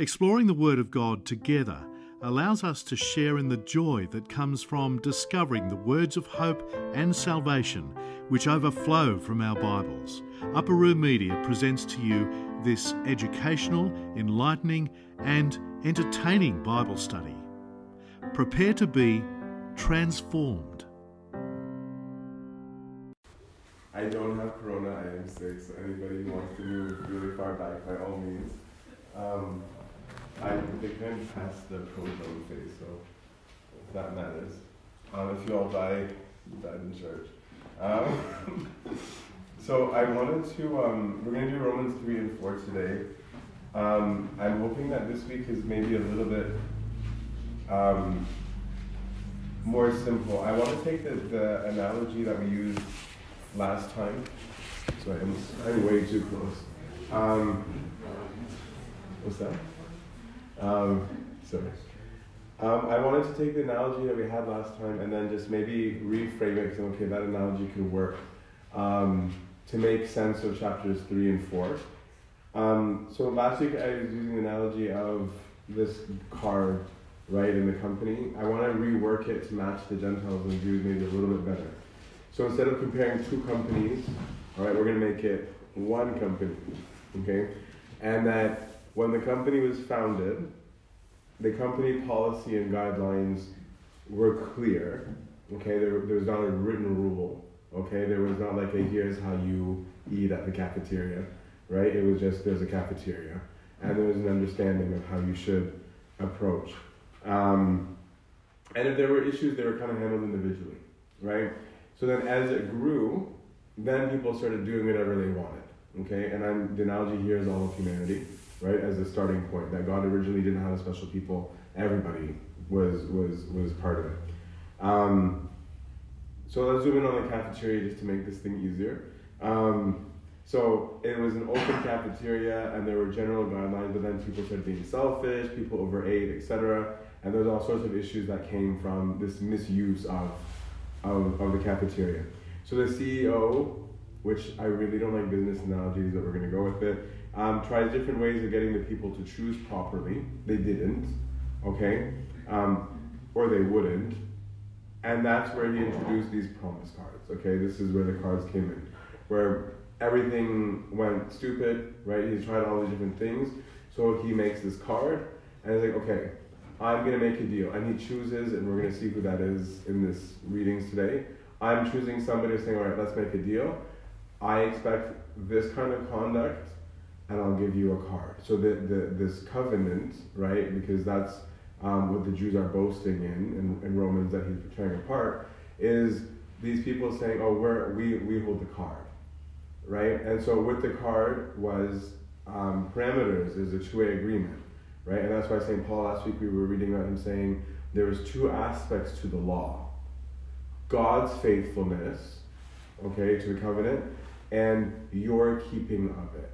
Exploring the Word of God together allows us to share in the joy that comes from discovering the words of hope and salvation which overflow from our Bibles. Upper Room Media presents to you this educational, enlightening and entertaining Bible study. Prepare to be transformed. I don't have corona, I am sick, so anybody who wants to move really far back, by all means. They kind of passed the proton phase, so if that matters. If you all die, you died in church. So I wanted to, we're going to do Romans 3 and 4 today. I'm hoping that this week is maybe a little bit more simple. I want to take the analogy that we used last time. Sorry, I'm way too close. What's that? I wanted to take the analogy that we had last time and then just maybe reframe it and say, okay, that analogy could work to make sense of chapters 3 and 4. So last week I was using the analogy of this car, right, in the company. I want to rework it to match the Gentiles and Jews maybe a little bit better. So instead of comparing two companies, all right, we're going to make it one company, okay? And that when the company was founded, the company policy and guidelines were clear, okay? There was not a written rule, okay? There was not like a here's how you eat at the cafeteria, right? It was just there's a cafeteria, and there was an understanding of how you should approach. And if there were issues, they were kind of handled individually, right? So then as it grew, then people started doing whatever they wanted, okay? And the analogy here is all of humanity, right, as a starting point, that God originally didn't have a special people, everybody was part of it. So let's zoom in on the cafeteria just to make this thing easier. So it was an open cafeteria and there were general guidelines, but then people started being selfish, people overate, etc. And there's all sorts of issues that came from this misuse of the cafeteria. So the CEO, which I really don't like business analogies, but we're going to go with it, tries different ways of getting the people to choose properly. They didn't, okay? Or they wouldn't. And that's where he introduced these promise cards, okay? This is where the cards came in, where everything went stupid, right? He's tried all these different things. So he makes this card, and he's like, okay, I'm going to make a deal. And he chooses, and we're going to see who that is in this readings today. I'm choosing somebody who's saying, all right, let's make a deal. I expect this kind of conduct, and I'll give you a card. So this covenant, right, because that's what the Jews are boasting in Romans that he's tearing apart, is these people saying, oh, we hold the card, right? And so with the card was parameters, is a two-way agreement, right? And that's why St. Paul, last week we were reading about him saying there was two aspects to the law. God's faithfulness, okay, to the covenant, and your keeping of it.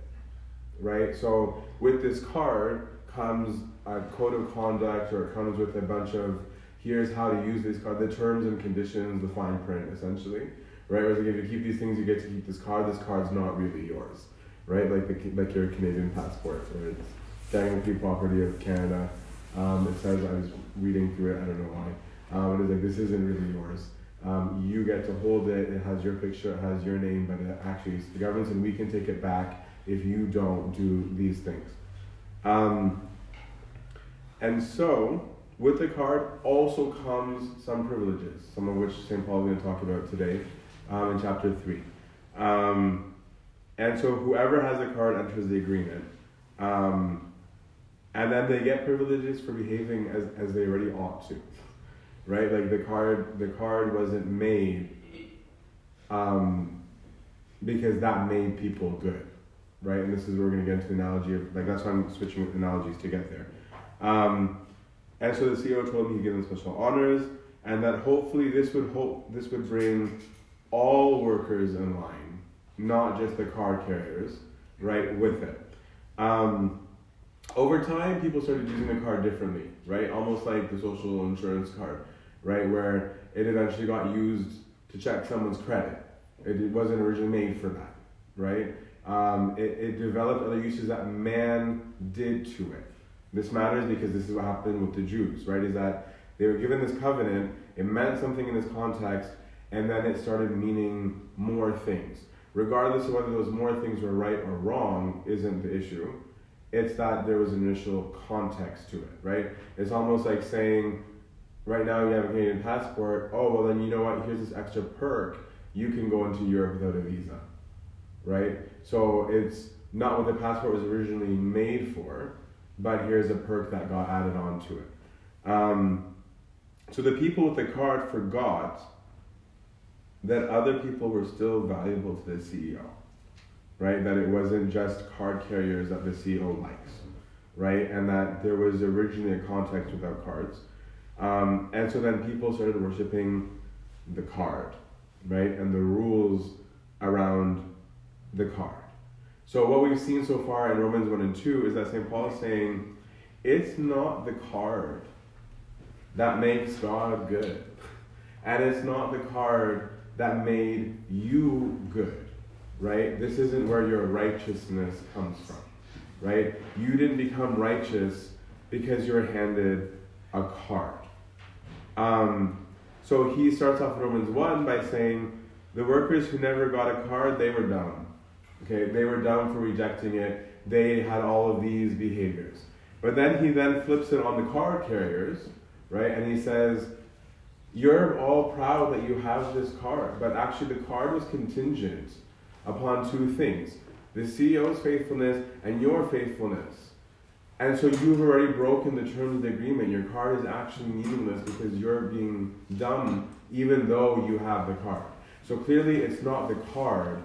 Right, so with this card comes a code of conduct, or it comes with a bunch of here's how to use this card, the terms and conditions, the fine print, essentially. Right, whereas like, if you keep these things, you get to keep this card. This card's not really yours, right? Like your Canadian passport, or it's technically property of Canada. It says, I was reading through it, I don't know why. It's like this isn't really yours. You get to hold it. It has your picture, it has your name, but it actually it's the government's, and we can take it back if you don't do these things. And so, with the card also comes some privileges, some of which St. Paul is going to talk about today in chapter 3. And so whoever has a card enters the agreement. And then they get privileges for behaving as they already ought to. Right? Like the card wasn't made because that made people good. Right, and this is where we're going to get into the analogy of, like, that's why I'm switching with analogies to get there. And so the CEO told him he'd give them special honors, and that hopefully this would bring all workers in line, not just the card carriers, right, with it. Over time, people started using the card differently, right, almost like the social insurance card, right, where it eventually got used to check someone's credit. It wasn't originally made for that, right? It developed other uses that man did to it, This matters because this is what happened with the Jews, right? Is that they were given this covenant, it meant something in this context, and then it started meaning more things. Regardless of whether those more things were right or wrong isn't the issue. It's that there was an initial context to it, right? It's almost like saying, right now you have a Canadian passport, oh, well then you know what, here's this extra perk, you can go into Europe without a visa, right? So it's not what the passport was originally made for, but here's a perk that got added on to it. So the people with the card forgot that other people were still valuable to the CEO, right? That it wasn't just card carriers that the CEO likes, right? And that there was originally a context without cards. And so then people started worshiping the card, right? And the rules around the card. So what we've seen so far in Romans 1 and 2 is that St. Paul is saying, it's not the card that makes God good. And it's not the card that made you good, right? This isn't where your righteousness comes from, right? You didn't become righteous because you were handed a card. So he starts off in Romans 1 by saying, the workers who never got a card, they were dumb. Okay, they were dumb for rejecting it. They had all of these behaviors. But then he then flips it on the card carriers, right? And he says, you're all proud that you have this card, but actually the card was contingent upon two things, the CEO's faithfulness and your faithfulness. And so you've already broken the terms of the agreement. Your card is actually meaningless because you're being dumb even though you have the card. So clearly it's not the card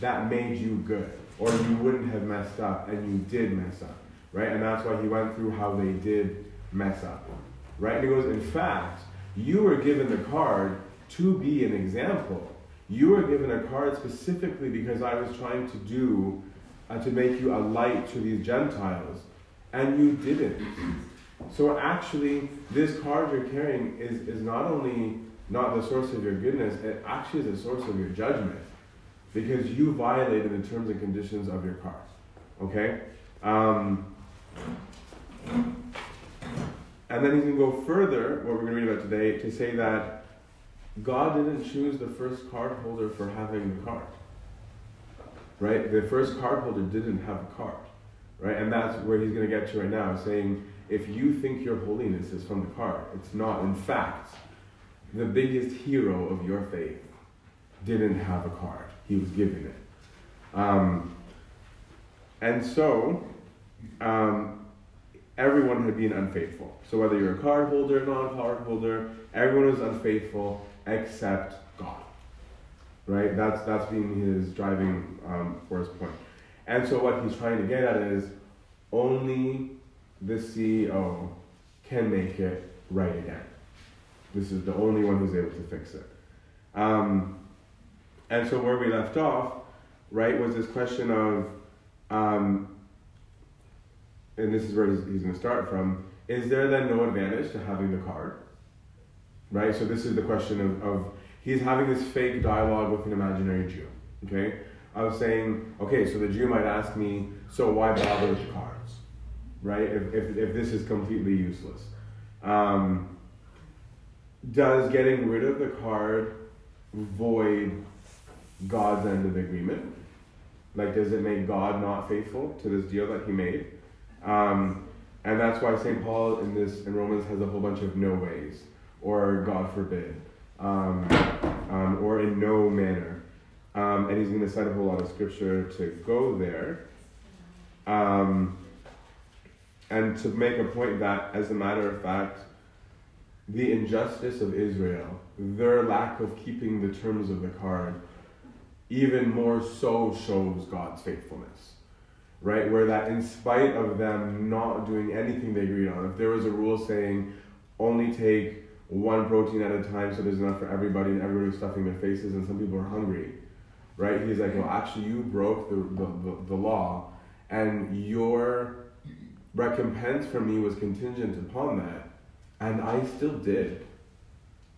that made you good, or you wouldn't have messed up, and you did mess up, right? And that's why he went through how they did mess up, right? And he goes, in fact, you were given the card to be an example. You were given a card specifically because I was trying to do, to make you a light to these Gentiles, and you didn't. So actually, this card you're carrying is not only not the source of your goodness, it actually is the source of your judgment, because you violated the terms and conditions of your card, okay? And then he's going to go further, what we're going to read about today, to say that God didn't choose the first card holder for having the card, right? The first card holder didn't have a card, right? And that's where he's going to get to right now, saying, if you think your holiness is from the card, it's not. In fact, the biggest hero of your faith didn't have a card. He was given it. And so, everyone had been unfaithful. So whether you're a card holder, non-card holder, everyone was unfaithful except God, right? That's been his driving force point. And so what he's trying to get at is only the CEO can make it right again. This is the only one who's able to fix it. And so where we left off, right, was this question of, and this is where he's going to start from, is there then no advantage to having the card? Right, so this is the question of he's having this fake dialogue with an imaginary Jew, okay? Of saying, okay, so the Jew might ask me, so why bother with the cards? Right, if this is completely useless. Does getting rid of the card void God's end of the agreement? Like, does it make God not faithful to this deal that he made? And that's why St. Paul in Romans has a whole bunch of no ways, or God forbid, or in no manner. And he's going to cite a whole lot of scripture to go there. And to make a point that, as a matter of fact, the injustice of Israel, their lack of keeping the terms of the card, even more so shows God's faithfulness, right? Where that in spite of them not doing anything they agreed on, if there was a rule saying only take one protein at a time so there's enough for everybody and everybody's stuffing their faces and some people are hungry, right? He's like, well, actually you broke the law and your recompense for me was contingent upon that. And I still did,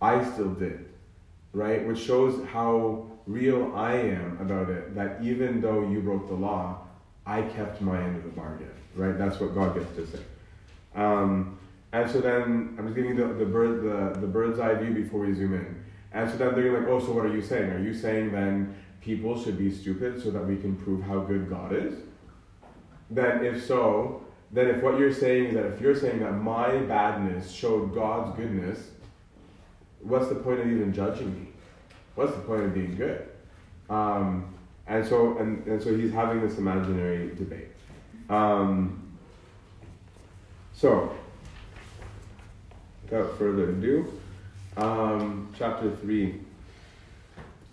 right? Which shows how real I am about it, that even though you broke the law, I kept my end of the bargain, right? That's what God gets to say. And so then I'm just giving the bird's eye view before we zoom in. And so then they're like, oh, so what are you saying? Are you saying then people should be stupid so that we can prove how good God is? Then if so, then if what you're saying is that if you're saying that my badness showed God's goodness, what's the point of even judging me? What's the point of being good? And so he's having this imaginary debate. So, without further ado, chapter 3.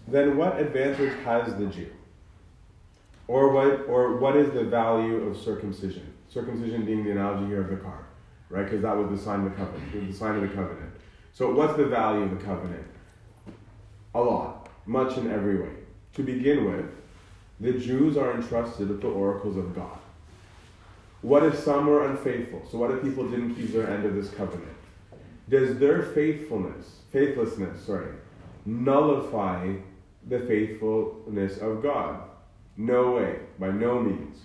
Then what advantage has the Jew? Or what is the value of circumcision? Circumcision being the analogy here of the car, right? Because that was the sign of the covenant. It was the sign of the covenant. So what's the value of the covenant? A lot, much in every way. To begin with, the Jews are entrusted with the oracles of God. What if some were unfaithful? So what if people didn't keep their end of this covenant? Does their faithlessness, nullify the faithfulness of God? No way, by no means.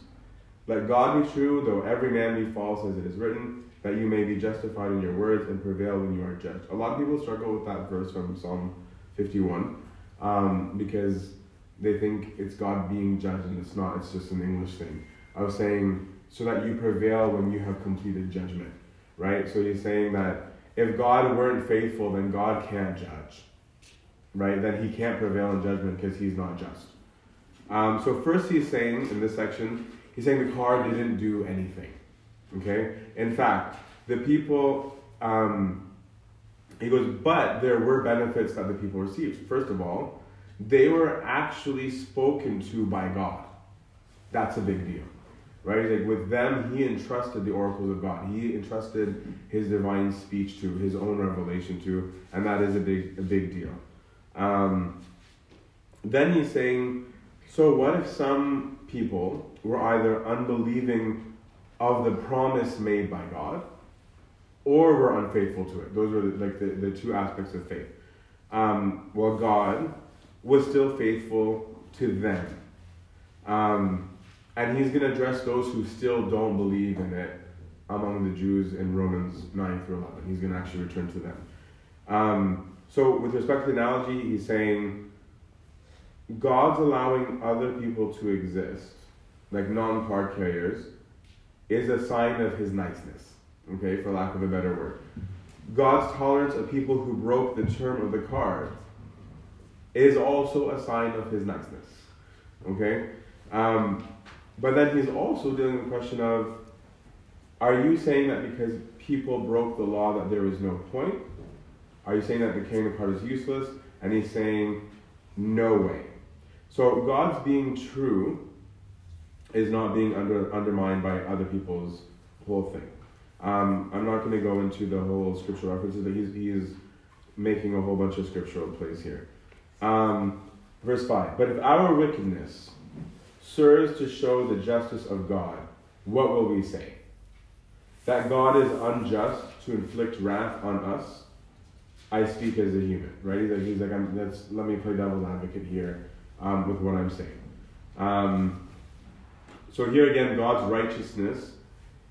Let God be true, though every man be false, as it is written, that you may be justified in your words and prevail when you are judged. A lot of people struggle with that verse from Psalm 51 because they think it's God being judged, and it's not. It's just an English thing. I was saying, so that you prevail when you have completed judgment, right? So he's saying that if God weren't faithful, then God can't judge, right? Then he can't prevail in judgment because he's not just. So first he's saying, in this section, he's saying the car didn't do anything, okay? In fact, the people, he goes, but there were benefits that the people received. First of all, they were actually spoken to by God. That's a big deal. Right? Like with them, he entrusted the oracles of God. He entrusted his divine speech to, his own revelation to, and that is a big deal. Then he's saying, so what if some people were either unbelieving of the promise made by God, or were unfaithful to it? Those were the two aspects of faith. Well, God was still faithful to them. And he's going to address those who still don't believe in it among the Jews in Romans 9 through 11. He's going to actually return to them. So with respect to the analogy, he's saying God's allowing other people to exist, like non-card carriers, is a sign of his niceness, okay, for lack of a better word. God's tolerance of people who broke the term of the card is also a sign of his niceness, okay? But then he's also dealing with the question of, are you saying that because people broke the law that there is no point? Are you saying that the carrying of the card is useless? And he's saying, no way. So God's being true is not being undermined by other people's whole thing. I'm not going to go into the whole scriptural references, but he is making a whole bunch of scriptural plays here. Verse 5, but if our wickedness serves to show the justice of God, what will we say? That God is unjust to inflict wrath on us? I speak as a human, right? He's like, let me play devil's advocate here with what I'm saying. So here again, God's righteousness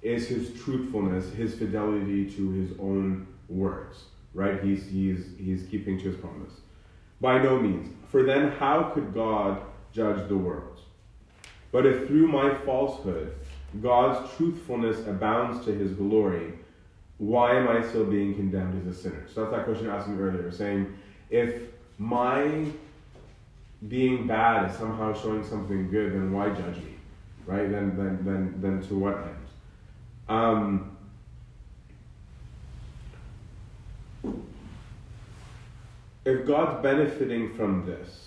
is his truthfulness, his fidelity to his own words, right? He's keeping to his promise. By no means. For then how could God judge the world? But if through my falsehood, God's truthfulness abounds to his glory, why am I still being condemned as a sinner? So that's that question you asked me earlier, saying, if my being bad is somehow showing something good, then why judge me? Right? Then to what end? If God's benefiting from this,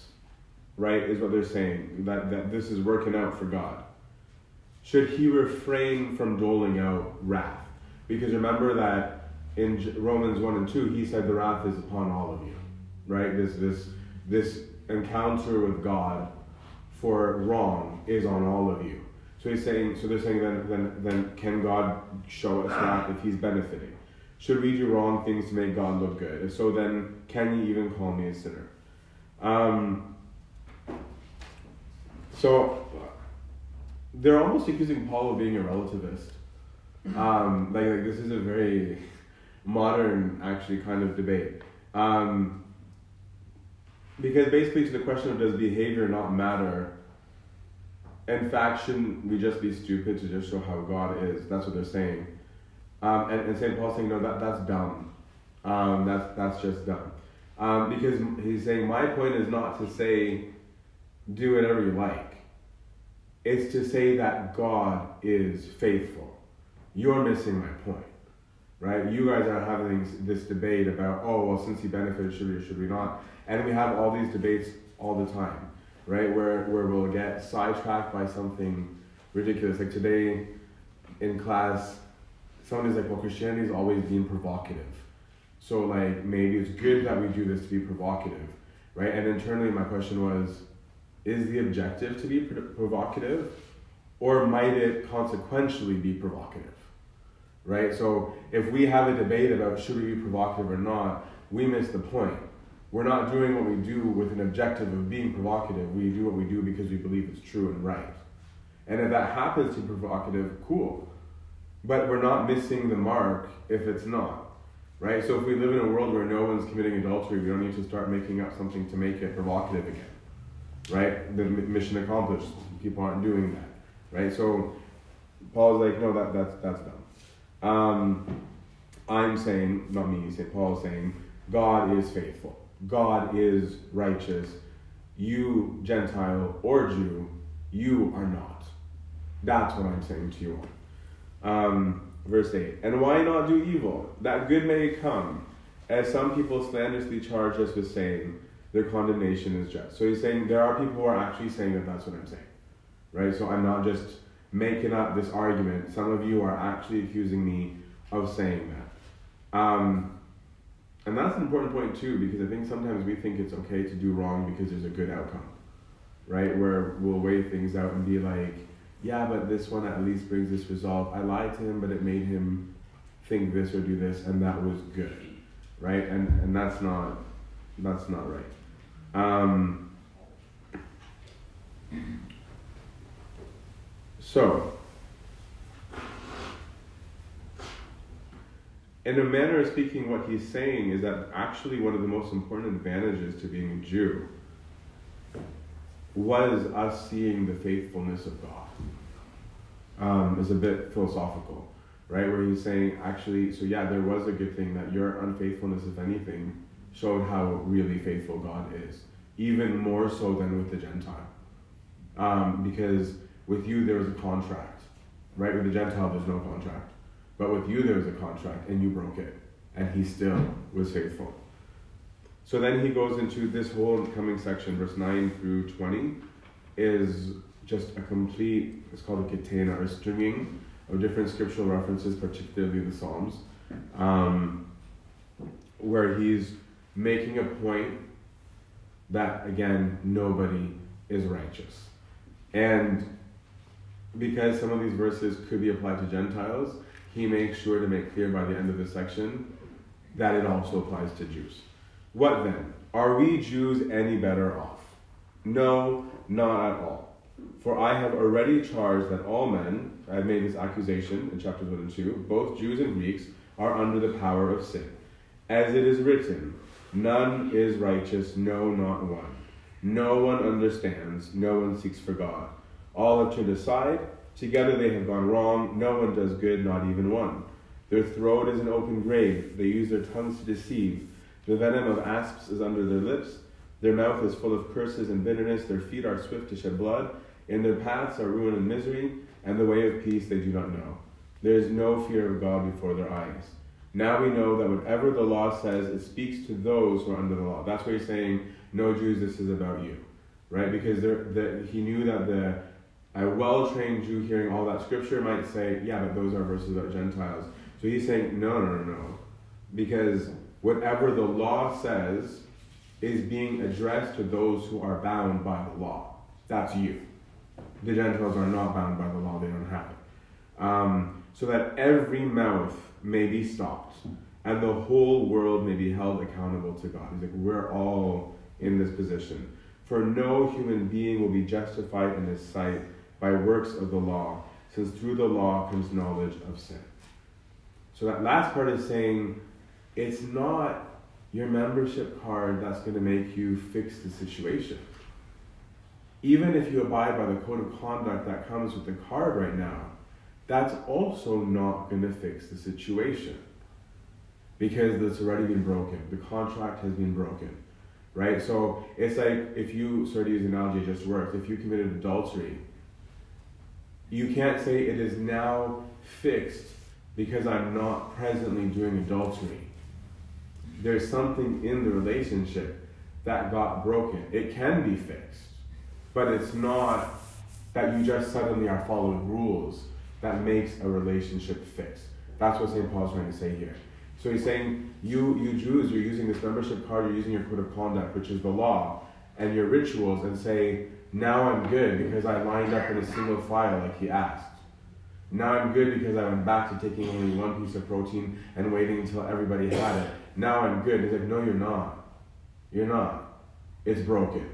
right, is what they're saying, that this is working out for God. Should he refrain from doling out wrath? Because remember that in Romans 1 and 2, he said the wrath is upon all of you, right? This encounter with God for wrong is on all of you. So he's saying, so they're saying then can God show us wrath if he's benefiting? Should we do wrong things to make God look good? If so, then can you even call me a sinner? So, they're almost accusing Paul of being a relativist, Like this is a very modern, actually, kind of debate. Because basically to the question of does behavior not matter, in fact, shouldn't we just be stupid to just show how God is? That's what they're saying. And St. Paul's saying, no, that's dumb. That's just dumb. Because he's saying, my point is not to say, do whatever you like. It's to say that God is faithful. You're missing my point, right? You guys are having this debate about, oh, well, since he benefited, should we or should we not? And we have all these debates all the time, right? Where we'll get sidetracked by something ridiculous. Like today in class, somebody's like, well, Christianity is always being provocative. So like, maybe it's good that we do this to be provocative, right? And internally my question was, is the objective to be provocative, or might it consequentially be provocative, right? So if we have a debate about should we be provocative or not, we miss the point. We're not doing what we do with an objective of being provocative. We do what we do because we believe it's true and right. And if that happens to be provocative, cool. But we're not missing the mark if it's not, right? So if we live in a world where no one's committing adultery, we don't need to start making up something to make it provocative again, right? The mission accomplished. People aren't doing that, right? So Paul's like, no, that's dumb. I'm saying, not me, Paul's saying, God is faithful. God is righteous. You, Gentile or Jew, you are not. That's what I'm saying to you. Verse 8, and why not do evil, that good may come, as some people slanderously charge us with saying, their condemnation is just. So he's saying there are people who are actually saying that that's what I'm saying, right? So I'm not just making up this argument. Some of you are actually accusing me of saying that. And that's an important point too, because I think sometimes we think it's okay to do wrong because there's a good outcome, right? Where we'll weigh things out and be like, yeah, but this one at least brings this resolve. I lied to him, but it made him think this or do this, and that was good, right? And that's not right. So, in a manner of speaking, what he's saying is that actually one of the most important advantages to being a Jew was us seeing the faithfulness of God. It's a bit philosophical, right? Where he's saying, actually, so yeah, there was a good thing that your unfaithfulness, if anything, showed how really faithful God is, even more so than with the Gentile. Because with you, there was a contract, right? With the Gentile, there's no contract. But with you, there was a contract, and you broke it, and he still was faithful. So then he goes into this whole coming section, verse 9 through 20, is just a complete, it's called a catena, or stringing of different scriptural references, particularly the Psalms, where he's making a point that, again, nobody is righteous. And because some of these verses could be applied to Gentiles, he makes sure to make clear by the end of this section that it also applies to Jews. What then? Are we Jews any better off? No, not at all. For I have already charged that all men, I've made this accusation in chapters 1 and 2, both Jews and Greeks are under the power of sin. As it is written, none is righteous, no, not one. No one understands, no one seeks for God. All have turned aside, together they have gone wrong, no one does good, not even one. Their throat is an open grave, they use their tongues to deceive. The venom of asps is under their lips, their mouth is full of curses and bitterness, their feet are swift to shed blood, in their paths are ruin and misery, and the way of peace they do not know. There is no fear of God before their eyes. Now we know that whatever the law says, it speaks to those who are under the law. That's why he's saying, no Jews, this is about you, right? Because he knew that a well-trained Jew hearing all that scripture might say, yeah, but those are verses about Gentiles. So he's saying, no, because whatever the law says is being addressed to those who are bound by the law. That's you. The Gentiles are not bound by the law. They don't have it. So that every mouth may be stopped and the whole world may be held accountable to God. He's like, we're all in this position. For no human being will be justified in his sight by works of the law, since through the law comes knowledge of sin. So that last part is saying, it's not your membership card that's going to make you fix the situation. Even if you abide by the code of conduct that comes with the card right now, that's also not going to fix the situation, because it's already been broken. The contract has been broken, right? So it's like if you, sort of use the analogy, it just worked. If you committed adultery, you can't say it is now fixed because I'm not presently doing adultery. There's something in the relationship that got broken. It can be fixed, but it's not that you just suddenly are following rules that makes a relationship fixed. That's what St. Paul is trying to say here. So he's saying, you Jews, you're using this membership card, you're using your code of conduct, which is the law, and your rituals, and say, now I'm good because I lined up in a single file like he asked. Now I'm good because I went back to taking only one piece of protein and waiting until everybody had it. Now I'm good. He's like, no, you're not. You're not. It's broken.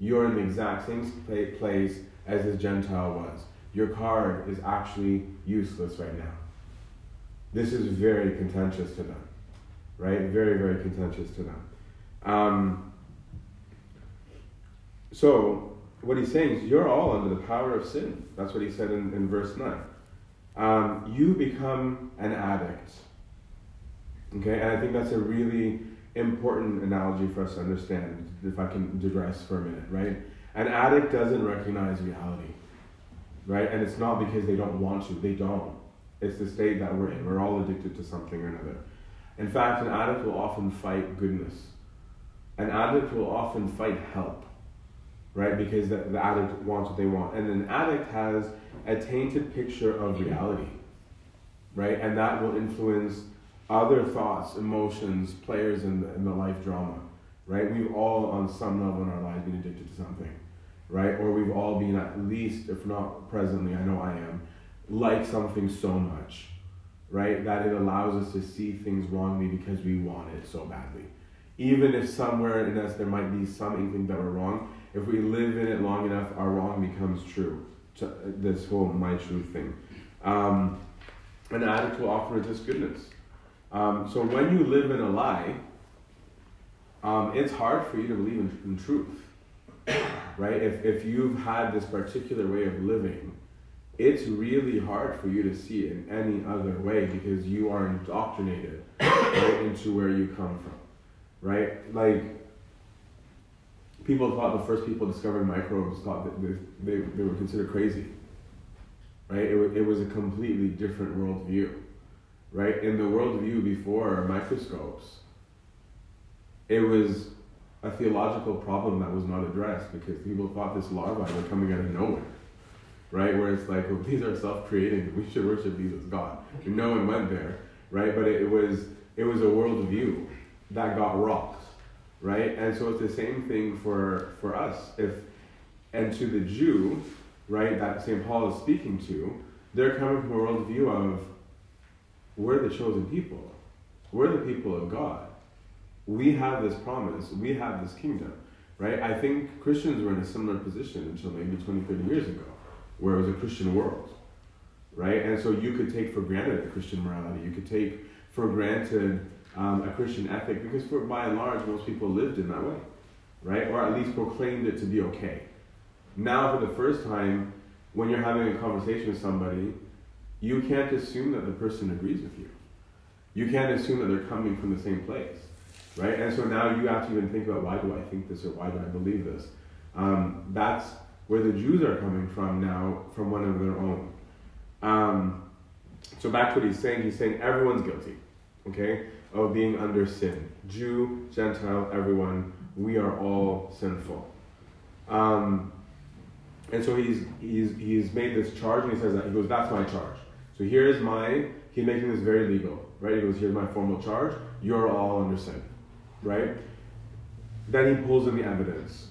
You're in the exact same place as this Gentile was. Your card is actually useless right now. This is very contentious to them, right? Very, very contentious to them. So what he's saying is you're all under the power of sin. That's what he said in verse 9. You become an addict. Okay, and I think that's a really important analogy for us to understand, if I can digress for a minute, right? An addict doesn't recognize reality, right? And it's not because they don't want to. They don't. It's the state that we're in. We're all addicted to something or another. In fact, an addict will often fight goodness. An addict will often fight help, right? Because the addict wants what they want. And an addict has a tainted picture of reality, right? And that will influence other thoughts, emotions, players in the life drama, right? We've all, on some level in our lives, been addicted to something, right? Or we've all been, at least, if not presently, I know I am, like something so much, right? That it allows us to see things wrongly because we want it so badly. Even if somewhere in us there might be some inkling that we're wrong, if we live in it long enough, our wrong becomes true. This whole my true thing. An addict will often resist goodness. So when you live in a lie, it's hard for you to believe in truth, right? If you've had this particular way of living, it's really hard for you to see it in any other way because you are indoctrinated right into where you come from, right? Like, people thought the first people discovering microbes thought that they were considered crazy, right? It was a completely different worldview. Right? In the worldview before microscopes, it was a theological problem that was not addressed because people thought this larvae were coming out of nowhere, right? Where it's like, well, these are self-creating, we should worship these as God. And no one went there, right? But it was a worldview that got rocked, right? And so it's the same thing for us. And to the Jew, right, that St. Paul is speaking to, they're coming from a worldview of, we're the chosen people. We're the people of God. We have this promise. We have this kingdom, right? I think Christians were in a similar position until maybe 20, 30 years ago, where it was a Christian world, right? And so you could take for granted a Christian morality. You could take for granted a Christian ethic because by and large, most people lived in that way, right? Or at least proclaimed it to be okay. Now, for the first time, when you're having a conversation with somebody, you can't assume that the person agrees with you. You can't assume that they're coming from the same place, right? And so now you have to even think about, why do I think this, or why do I believe this? That's where the Jews are coming from now, from one of their own. So back to what he's saying. He's saying everyone's guilty, okay, of being under sin. Jew, Gentile, everyone, we are all sinful. And so he's made this charge, and he says that, he goes, that's my charge. So here's he's making this very legal, right? He goes, here's my formal charge. You're all under sin, right? Then he pulls in the evidence.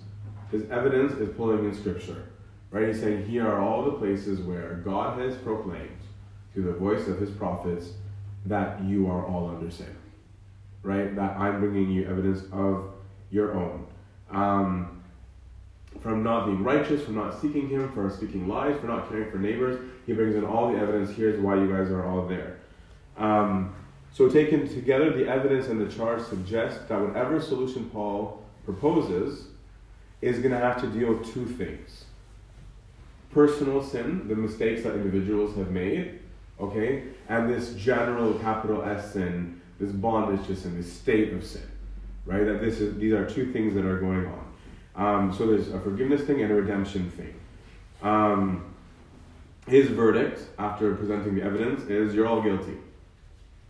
His evidence is pulling in scripture, right? He's saying, here are all the places where God has proclaimed through the voice of his prophets that you are all under sin, right? That I'm bringing you evidence of your own. From not being righteous, from not seeking him, for speaking lies, for not caring for neighbors. He brings in all the evidence. Here's why you guys are all there. So taken together, the evidence and the charge suggest that whatever solution Paul proposes is going to have to deal with two things. Personal sin, the mistakes that individuals have made, okay? And this general, capital S sin, this bondage to sin, this state of sin, right? That this is, these are two things that are going on. So there's a forgiveness thing and a redemption thing. His verdict, after presenting the evidence, is you're all guilty.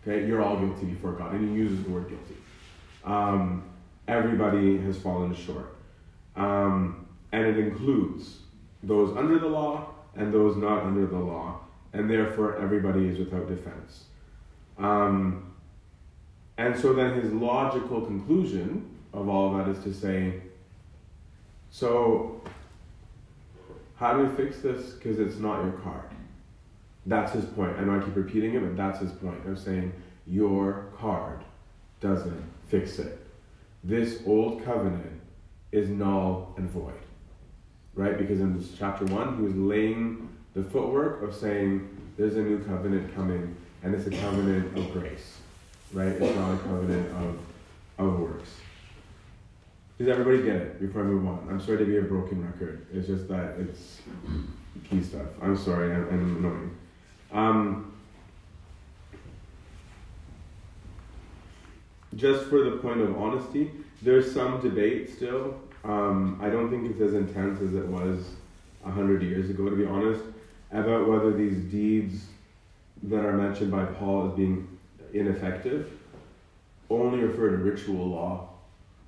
Okay, you're all guilty before God. And he uses the word guilty. Everybody has fallen short. And it includes those under the law and those not under the law. And therefore, everybody is without defense. And so then his logical conclusion of all of that is to say, so how do we fix this? Because it's not your card. That's his point. I know I keep repeating it, but that's his point of saying your card doesn't fix it. This old covenant is null and void, right? Because in this chapter 1, he was laying the footwork of saying there's a new covenant coming, and it's a covenant of grace, right? It's not a covenant of works. Does everybody get it before I move on? I'm sorry to be a broken record. It's just that it's key stuff. I'm sorry, I'm annoying. Just for the point of honesty, there's some debate still. I don't think it's as intense as it was 100 years ago, to be honest, about whether these deeds that are mentioned by Paul as being ineffective only refer to ritual law,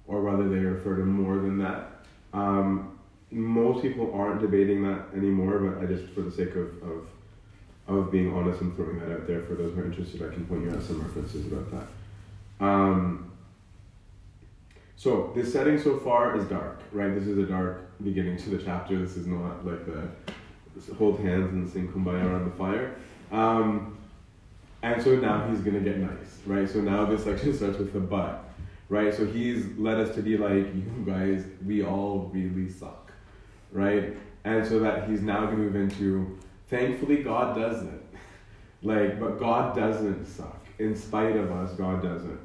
or whether they refer to more than that. Most people aren't debating that anymore, but I just, for the sake of being honest and throwing that out there for those who are interested, I can point you out some references about that. So this setting so far is dark, right? This is a dark beginning to the chapter. This is not like the hold hands and sing Kumbaya around the fire. And so now he's gonna get nice, right? So now this section starts with the but. Right, so he's led us to be like, you guys, we all really suck, right? And so that he's now going to move into, thankfully God doesn't. Like, but God doesn't suck. In spite of us, God doesn't.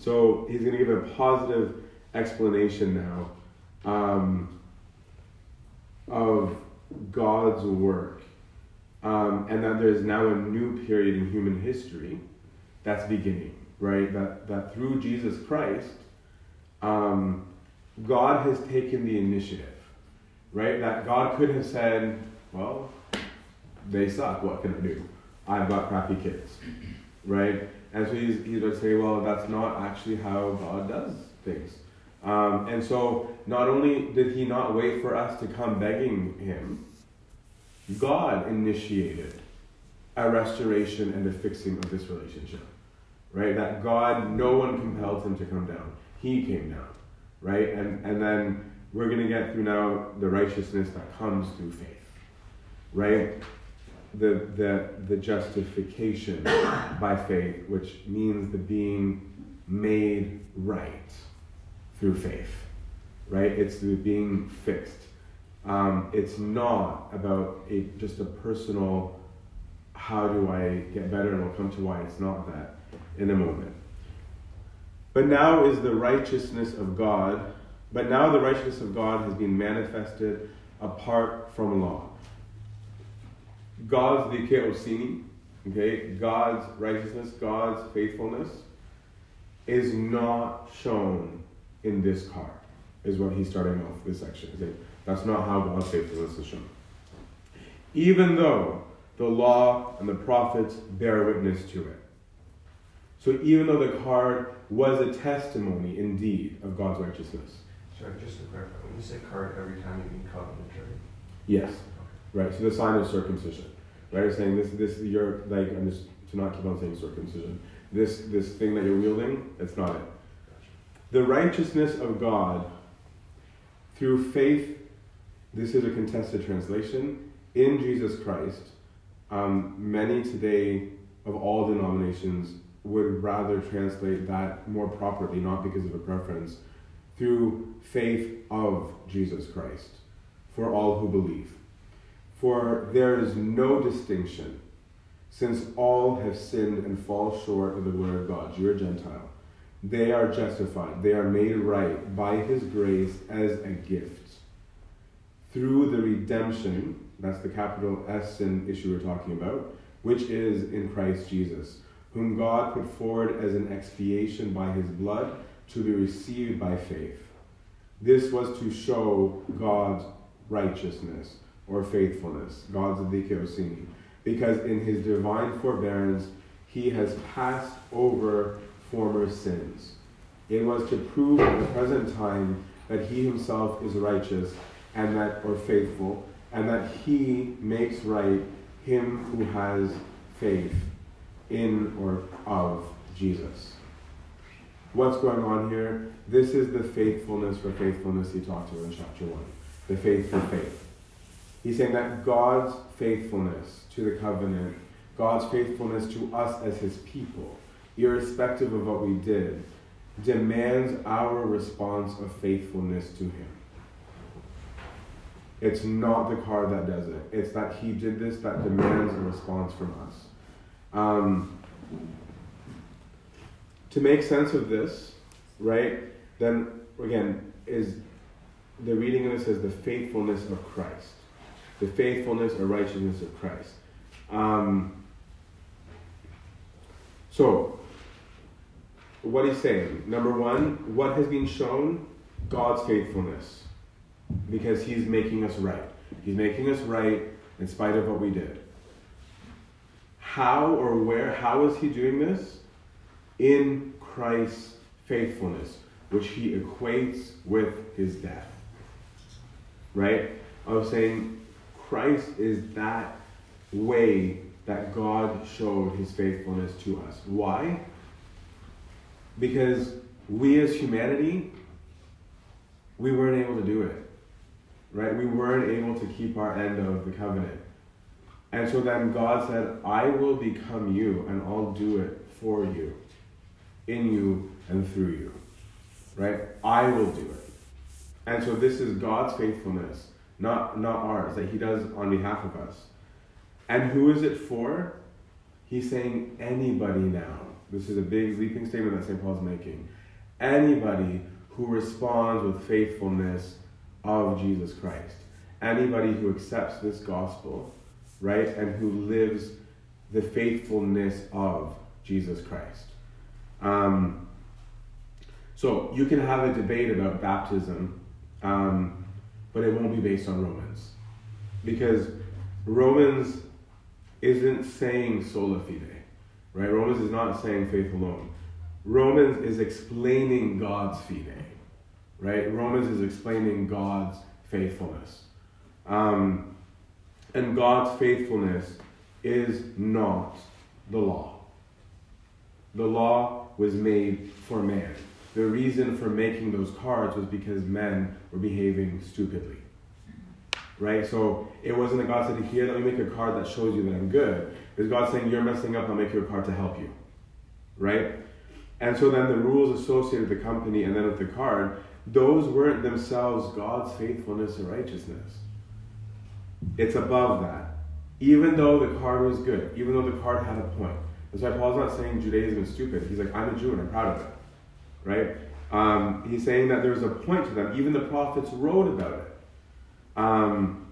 So he's going to give a positive explanation now of God's work. And that there's now a new period in human history that's beginning. Right, that through Jesus Christ, God has taken the initiative, right? That God could have said, well, they suck, what can I do? I've got crappy kids, right? And so he's going to say, well, that's not actually how God does things. And so not only did he not wait for us to come begging him, God initiated a restoration and a fixing of this relationship. Right, that God, no one compelled him to come down. He came down, right? And then we're going to get through now the righteousness that comes through faith, right? The justification by faith, which means the being made right through faith, right? It's the being fixed. It's not about just a personal, how do I get better, and we'll come to why it's not that in a moment. But now the righteousness of God has been manifested apart from law. God's dikeosini, okay, God's righteousness, God's faithfulness is not shown in this card, is what he's starting off this section. Okay? That's not how God's faithfulness is shown. Even though the law and the prophets bear witness to it. So even though the card was a testimony, indeed, of God's righteousness. Sorry, just to clarify, when you say card, every time you mean covenant, right? Yes. Okay. Right, so the sign of circumcision. Right, you're saying this, you're, like, I'm just, to not keep on saying circumcision. This thing that you're wielding, that's not it. Gotcha. The righteousness of God through faith, this is a contested translation, in Jesus Christ, many today of all denominations would rather translate that more properly, not because of a preference, through faith of Jesus Christ, for all who believe. For there is no distinction, Since all have sinned and fall short of the glory of God, you're a Gentile. They are justified. They are made right by his grace as a gift. Through the redemption, that's the capital S sin issue we're talking about, which is in Christ Jesus, whom God put forward as an expiation by his blood to be received by faith. This was to show God's righteousness or faithfulness, God's dikaiosune, because in his divine forbearance, he has passed over former sins. It was to prove at the present time that he himself is righteous and that, or faithful, and that he makes right him who has faith in or of Jesus. What's going on here? This is the faithfulness for faithfulness he talked about in chapter 1. The faith for faith. He's saying that God's faithfulness to the covenant, God's faithfulness to us as his people, irrespective of what we did, demands our response of faithfulness to him. It's not the card that does it. It's that he did this that demands a response from us. To make sense of this, right, then, again, is the reading of this as the faithfulness of Christ. The faithfulness or righteousness of Christ. So, what he's saying, number one, what has been shown? God's faithfulness. Because he's making us right. He's making us right in spite of what we did. How or where, how is he doing this? In Christ's faithfulness, which he equates with his death. Right? I was saying Christ is that way that God showed his faithfulness to us. Why? Because we as humanity, we weren't able to do it. Right? We weren't able to keep our end of the covenant. And so then God said, I will become you and I'll do it for you, in you and through you. Right? I will do it. And so this is God's faithfulness, not ours, that he does on behalf of us. And who is it for? He's saying anybody now. This is a big leaping statement that St. Paul's making. Anybody who responds with faithfulness of Jesus Christ. Anybody who accepts this gospel, right? And who lives the faithfulness of Jesus Christ. So you can have a debate about baptism, but it won't be based on Romans. Because Romans isn't saying sola fide, right? Romans is not saying faith alone. Romans is explaining God's fide, right? Romans is explaining God's faithfulness. And God's faithfulness is not the law. The law was made for man. The reason for making those cards was because men were behaving stupidly, right? So it wasn't that God said, here, let me make a card that shows you that I'm good. It was God saying, you're messing up, I'll make you a card to help you, right? And so then the rules associated with the company and then with the card, those weren't themselves God's faithfulness or righteousness. It's above that. Even though the card was good, even though the card had a point. That's why Paul's not saying Judaism is stupid. He's like, I'm a Jew and I'm proud of it. Right? He's saying that there was a point to them. Even the prophets wrote about it.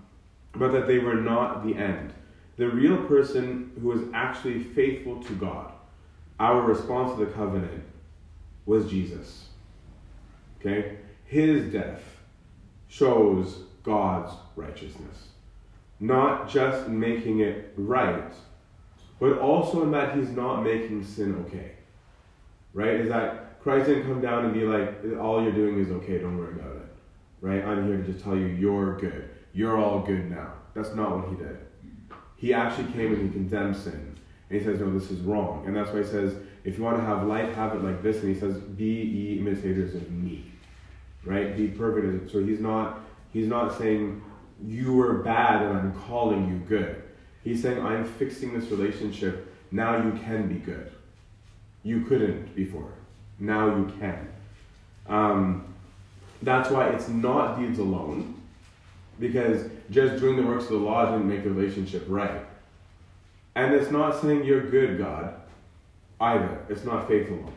But that they were not the end. The real person who was actually faithful to God, our response to the covenant, was Jesus. Okay? His death shows God's righteousness. Not just making it right, but also in that he's not making sin okay. Right? Is that Christ didn't come down and be like, all you're doing is okay, don't worry about it. Right? I'm here to just tell you, you're good. You're all good now. That's not what he did. He actually came and he condemned sin. And he says, no, this is wrong. And that's why he says, if you want to have life, have it like this. And he says, be ye imitators of me. Right? Be perfect. So he's not saying, you were bad and I'm calling you good. He's saying, I'm fixing this relationship. Now you can be good. You couldn't before. Now you can. That's why it's not deeds alone. Because just doing the works of the law didn't make the relationship right. And it's not saying you're good, God, either. It's not faithful,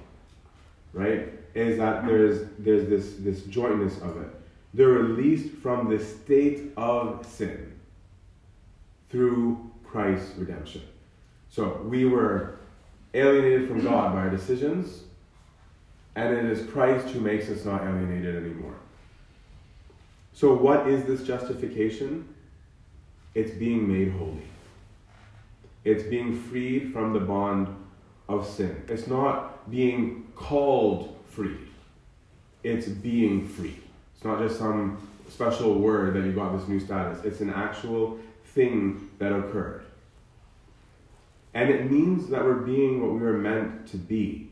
right? Is that there's this jointness of it. They're released from the state of sin through Christ's redemption. So we were alienated from God by our decisions, and it is Christ who makes us not alienated anymore. So what is this justification? It's being made holy. It's being freed from the bond of sin. It's not being called free. It's being free. It's not just some special word that you got this new status. It's an actual thing that occurred. And it means that we're being what we were meant to be.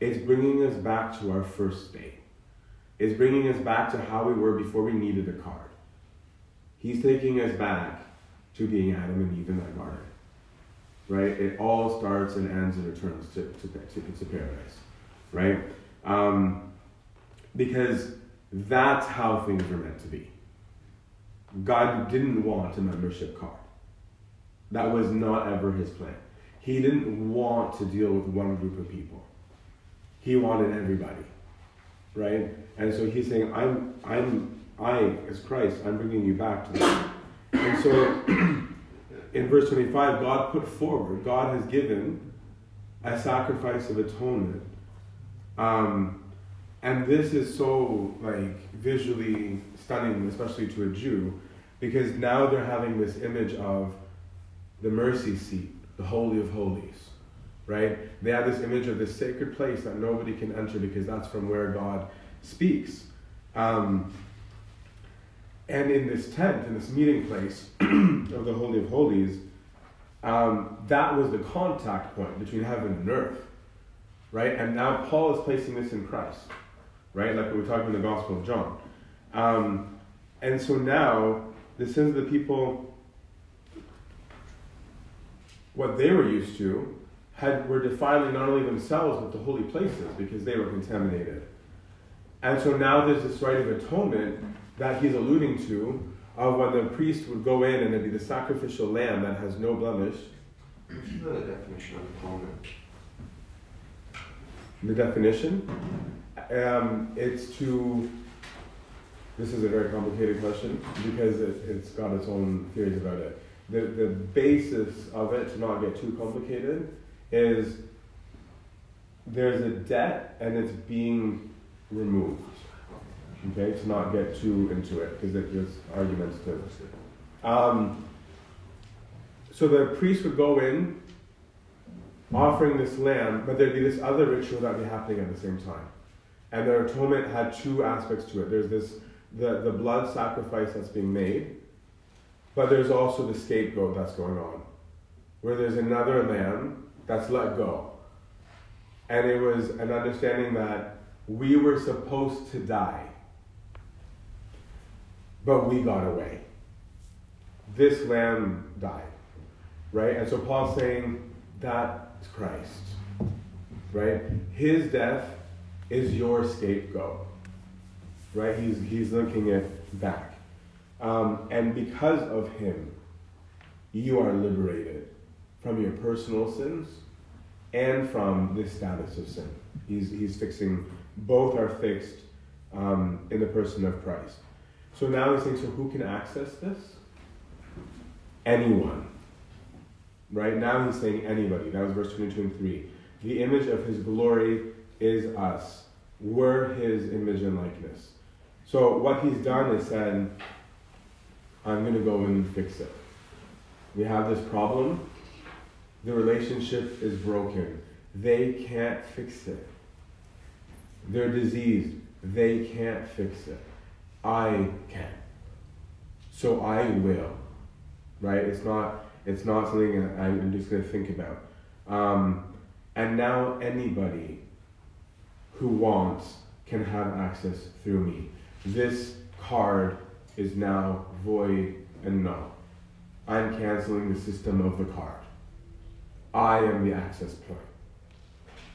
It's bringing us back to our first state. It's bringing us back to how we were before we needed a card. He's taking us back to being Adam and Eve in that garden. Right? It all starts and ends and returns to paradise. Right? Because that's how things were meant to be. God didn't want a membership card. That was not ever his plan. He didn't want to deal with one group of people. He wanted everybody. Right? And so he's saying, I, as Christ, I'm bringing you back to that. And so, in verse 25, God has given a sacrifice of atonement. And this is so, visually stunning, especially to a Jew, because now they're having this image of the mercy seat, the Holy of Holies, right? They have this image of this sacred place that nobody can enter because that's from where God speaks. And in this tent, in this meeting place of the Holy of Holies, that was the contact point between heaven and earth, right? And now Paul is placing this in Christ, right? Like we were talking in the Gospel of John. And so now, the sins of the people, what they were used to, were defiling not only themselves, but the holy places, because they were contaminated. And so now there's this rite of atonement that he's alluding to, of when the priest would go in and it'd be the sacrificial lamb that has no blemish. What's the definition of atonement? The definition? This is a very complicated question because it's got its own theories about it. The basis of it, to not get too complicated, is there's a debt and it's being removed. Okay, to not get too into it, because it gives arguments to So the priest would go in, offering this lamb, but there'd be this other ritual that would be happening at the same time. And their atonement had two aspects to it. There's the blood sacrifice that's being made, but there's also the scapegoat that's going on, where there's another lamb that's let go. And it was an understanding that we were supposed to die, but we got away. This lamb died, right? And so Paul's saying, that's Christ, right? His death is your scapegoat, right? He's linking it back. And because of him, you are liberated from your personal sins and from this status of sin. He's fixing, both are fixed in the person of Christ. So now he's saying, so who can access this? Anyone. Right? Now he's saying anybody. That was verse 22 and 3. The image of his glory is us. We're his image and likeness. So what he's done is said, I'm going to go and fix it. We have this problem. The relationship is broken. They can't fix it. They're diseased. They can't fix it. I can. So I will. Right? It's not something I'm just going to think about. And now anybody who wants can have access through me. This card is now void and null. I'm canceling the system of the card. I am the access point.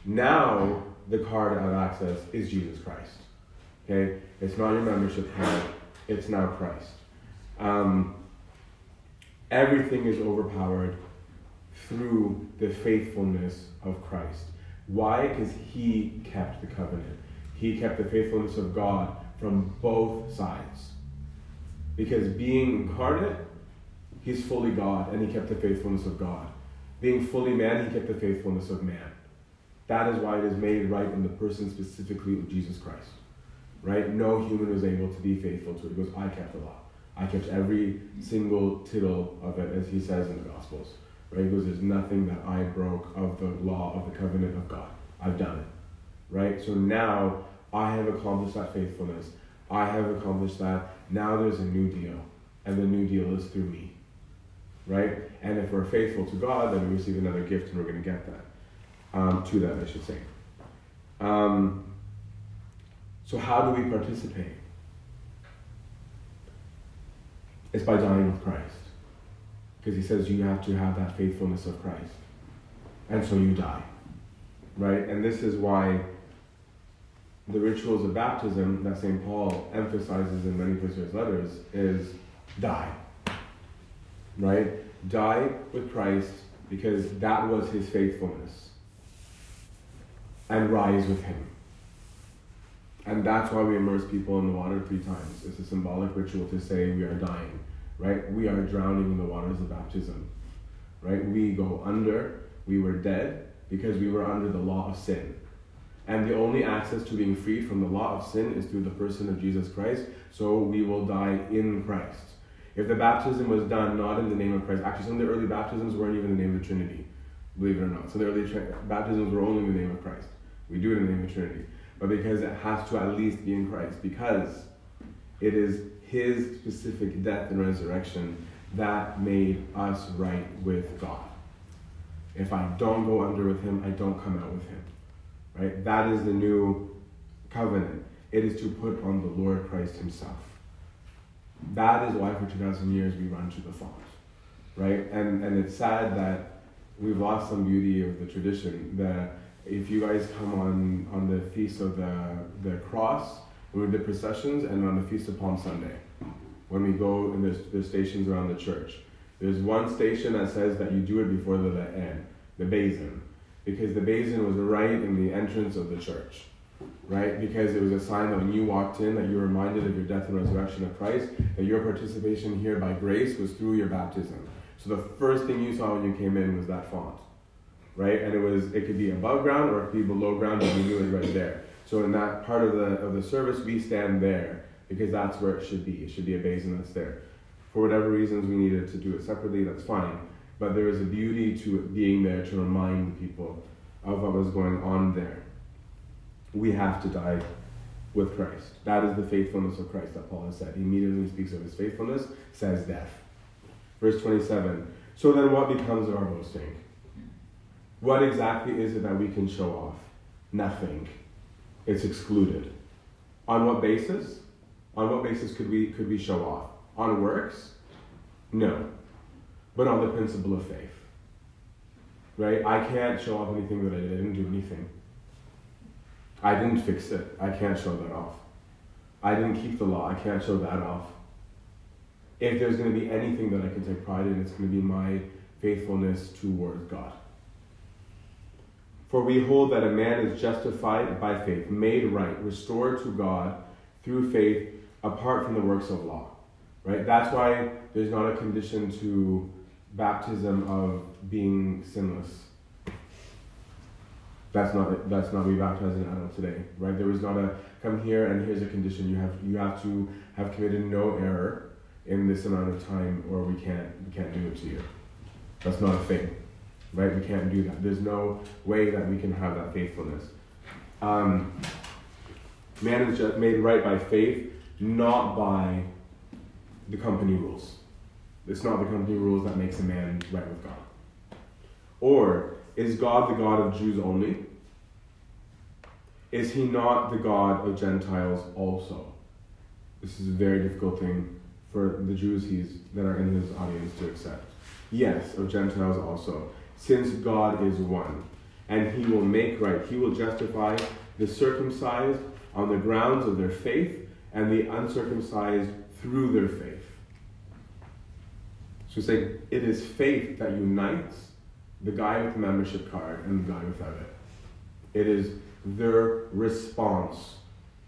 Now the card of access is Jesus Christ. Okay? It's not your membership card. It's now Christ. Everything is overpowered through the faithfulness of Christ. Why? Because he kept the covenant. He kept the faithfulness of God from both sides. Because being incarnate, he's fully God, and he kept the faithfulness of God. Being fully man, he kept the faithfulness of man. That is why it is made right in the person specifically of Jesus Christ. Right? No human was able to be faithful to it. He goes, I kept the law. I kept every single tittle of it, as he says in the Gospels. Right? He goes, there's nothing that I broke of the law, of the covenant of God. I've done it. Right? So now I have accomplished that faithfulness. I have accomplished that. Now there's a new deal. And the new deal is through me. Right? And if we're faithful to God, then we receive another gift, and we're going to get that. So how do we participate? It's by dying with Christ. Because he says you have to have that faithfulness of Christ. And so you die. Right? And this is why the rituals of baptism that St. Paul emphasizes in many places of his letters is die. Right? Die with Christ, because that was his faithfulness. And rise with him. And that's why we immerse people in the water 3 times. It's a symbolic ritual to say we are dying. Right? We are drowning in the waters of baptism. Right? We go under. We were dead because we were under the law of sin. And the only access to being freed from the law of sin is through the person of Jesus Christ. So we will die in Christ. If the baptism was done not in the name of Christ, actually some of the early baptisms weren't even in the name of the Trinity, believe it or not. Some of the early baptisms were only in the name of Christ. We do it in the name of the Trinity. But because it has to at least be in Christ, because it is his specific death and resurrection that made us right with God. If I don't go under with him, I don't come out with him. Right? That is the new covenant. It is to put on the Lord Christ himself. That is why for 2,000 years we run to the font. Right? And it's sad that we've lost some beauty of the tradition that if you guys come on the Feast of the Cross, we do the processions, and on the Feast of Palm Sunday, when we go and there's stations around the church. There's one station that says that you do it before the le'en, the basin, because the basin was right in the entrance of the church, right? Because it was a sign that when you walked in, that you were reminded of your death and resurrection of Christ, that your participation here by grace was through your baptism. So the first thing you saw when you came in was that font. Right? And it could be above ground or it could be below ground, and we knew it right there. So in that part of the service, we stand there because that's where it should be. It should be a basin that's there. For whatever reasons we needed to do it separately, that's fine. But there is a beauty to it being there to remind people of what was going on there. We have to die with Christ. That is the faithfulness of Christ that Paul has said. He immediately speaks of his faithfulness, says death. Verse 27, so then what becomes of our boasting? What exactly is it that we can show off? Nothing. It's excluded. On what basis? On what basis could we show off? On works? No. But on the principle of faith. Right? I can't show off anything that I didn't do anything. I didn't fix it. I can't show that off. I didn't keep the law. I can't show that off. If there's going to be anything that I can take pride in, it's going to be my faithfulness towards God. For we hold that a man is justified by faith, made right, restored to God through faith, apart from the works of law. Right? That's why there's not a condition to baptism of being sinless. That's not we baptize an adult today. Right? There was not a come here and here's a condition. You have to have committed no error in this amount of time, or we can't do it to you. That's not a thing. Right? We can't do that. There's no way that we can have that faithfulness. Man is just made right by faith, not by the company rules. It's not the company rules that makes a man right with God. Or, is God the God of Jews only? Is he not the God of Gentiles also? This is a very difficult thing for the Jews that are in his audience to accept. Yes, of Gentiles also. Since God is one, and he will make right. He will justify the circumcised on the grounds of their faith and the uncircumcised through their faith. So it's like it is faith that unites the guy with the membership card and the guy without it. It is their response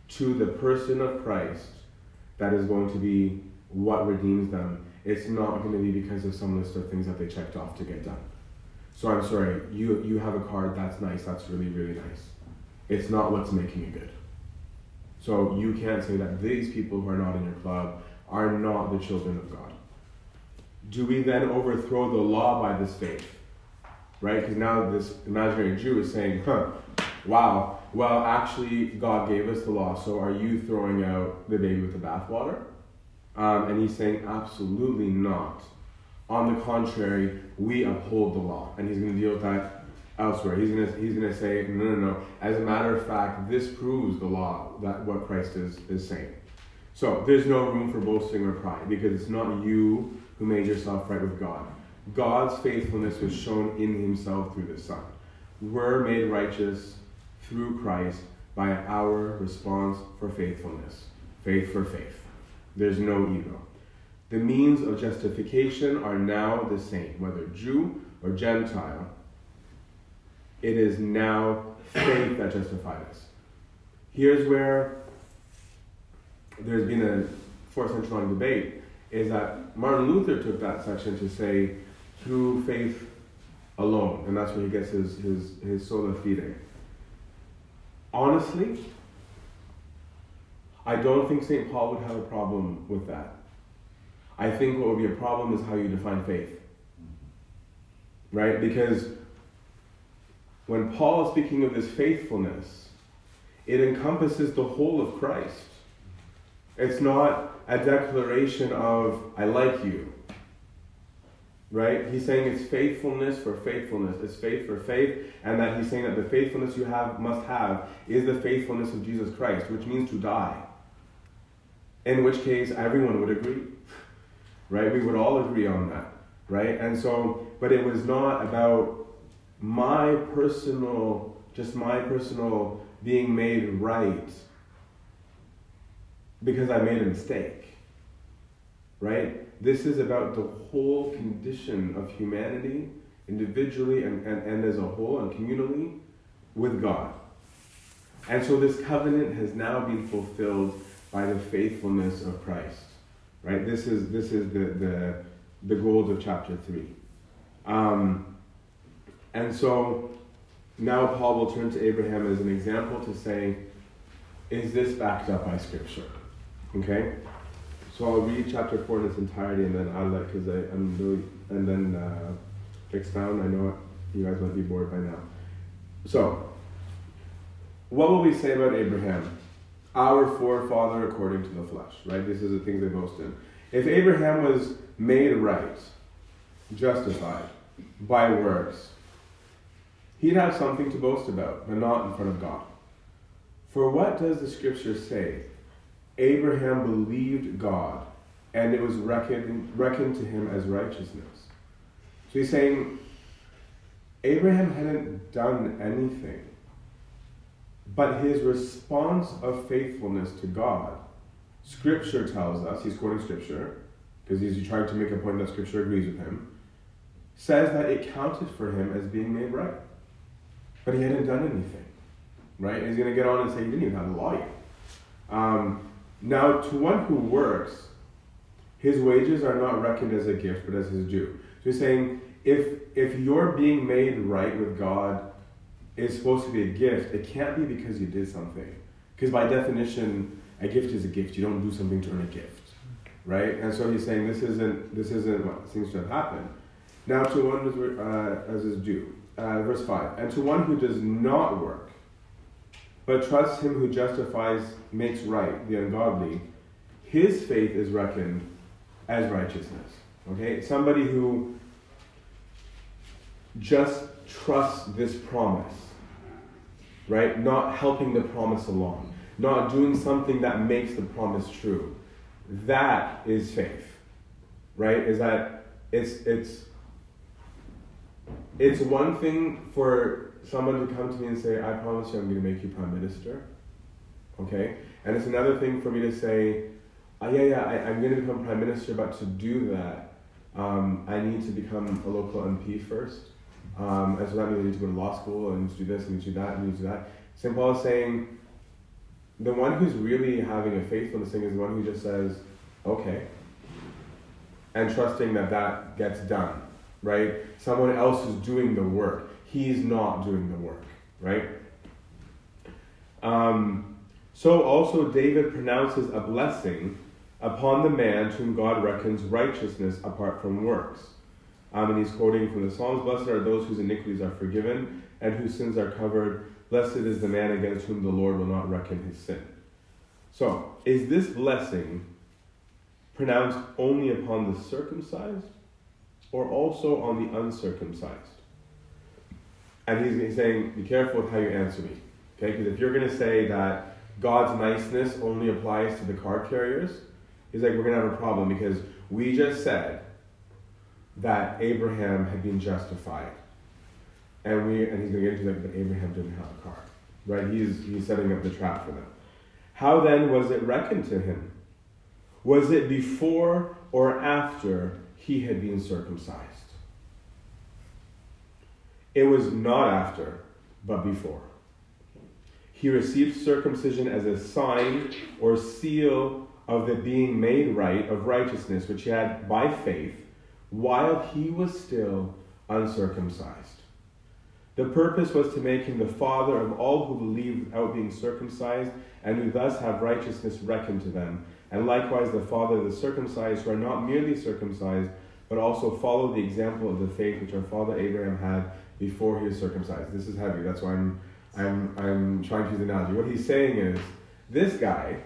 to the person of Christ that is going to be what redeems them. It's not going to be because of some list of things that they checked off to get done. So I'm sorry, you have a card, that's nice, that's really, really nice. It's not what's making you good. So you can't say that these people who are not in your club are not the children of God. Do we then overthrow the law by this faith? Right? Because now this imaginary Jew is saying, wow, well, actually, God gave us the law, so are you throwing out the baby with the bathwater? And he's saying, absolutely not. On the contrary, we uphold the law. And he's going to deal with that elsewhere. He's going to say, no. As a matter of fact, this proves the law, that what Christ is saying. So there's no room for boasting or pride, because it's not you who made yourself right with God. God's faithfulness was shown in himself through the Son. We're made righteous through Christ by our response for faithfulness. Faith for faith. There's no ego. The means of justification are now the same, whether Jew or Gentile. It is now faith that justifies us. Here's where there's been a 4th century long debate, is that Martin Luther took that section to say, through faith alone, and that's where he gets his sola fide. Honestly, I don't think St. Paul would have a problem with that. I think what would be a problem is how you define faith. Right? Because when Paul is speaking of this faithfulness, it encompasses the whole of Christ. It's not a declaration of, I like you. Right? He's saying it's faithfulness for faithfulness. It's faith for faith. And that he's saying that the faithfulness you must have is the faithfulness of Jesus Christ, which means to die. In which case, everyone would agree. Right? We would all agree on that. Right? And so, but it was not about my personal being made right because I made a mistake. Right? This is about the whole condition of humanity, individually and as a whole and communally, with God. And so this covenant has now been fulfilled by the faithfulness of Christ. Right? This is the goals of chapter 3. And so now Paul will turn to Abraham as an example to say, is this backed up by Scripture? Okay? So I'll read chapter 4 in its entirety, and then I'll let, because I'm really, and then expound. I know you guys might be bored by now. So, what will we say about Abraham? Our forefather according to the flesh, right? This is the thing they boast in. If Abraham was made right, justified, by works, he'd have something to boast about, but not in front of God. For what does the Scripture say? Abraham believed God, and it was reckoned to him as righteousness. So he's saying, Abraham hadn't done anything, but his response of faithfulness to God, Scripture tells us, he's quoting Scripture, because he's trying to make a point that Scripture agrees with him, says that it counted for him as being made right. But he hadn't done anything, right? And he's going to get on and say, he didn't even have a law yet. Now, to one who works, his wages are not reckoned as a gift, but as his due. So he's saying, if you're being made right with God is supposed to be a gift, it can't be because you did something. Because by definition, a gift is a gift. You don't do something to earn a gift, right? And so he's saying, this isn't what seems to have happened. Now, to one who as is due, verse 5, and to one who does not work, but trust him who justifies, makes right the ungodly, his faith is reckoned as righteousness. Okay? Somebody who just trusts this promise, right? Not helping the promise along, not doing something that makes the promise true. That is faith, right? Is that it's one thing for someone to come to me and say, I promise you I'm going to make you prime minister. Okay? And it's another thing for me to say, I'm going to become prime minister, but to do that, I need to become a local MP first. And so that means you need to go to law school, and you need to do this, and you need to do that, and you need to do that. St. Paul is saying, the one who's really having a faithfulness thing is the one who just says, okay, and trusting that that gets done, right? Someone else is doing the work. He's not doing the work, right? So also David pronounces a blessing upon the man whom God reckons righteousness apart from works. And he's quoting from the Psalms, "Blessed are those whose iniquities are forgiven and whose sins are covered. Blessed is the man against whom the Lord will not reckon his sin." So, is this blessing pronounced only upon the circumcised or also on the uncircumcised? And he's saying, be careful with how you answer me. Okay? Because if you're going to say that God's niceness only applies to the car carriers, he's like, we're going to have a problem, because we just said that Abraham had been justified. And he's going to get into that, but Abraham didn't have a car. Right? He's setting up the trap for them. How then was it reckoned to him? Was it before or after he had been circumcised? It was not after, but before. He received circumcision as a sign or seal of the being made right, of righteousness, which he had by faith, while he was still uncircumcised. The purpose was to make him the father of all who believe without being circumcised, and who thus have righteousness reckoned to them, and likewise the father of the circumcised, who are not merely circumcised, but also follow the example of the faith which our father Abraham had before he was circumcised. This is heavy, that's why I'm trying to use the analogy. What he's saying is, this guy,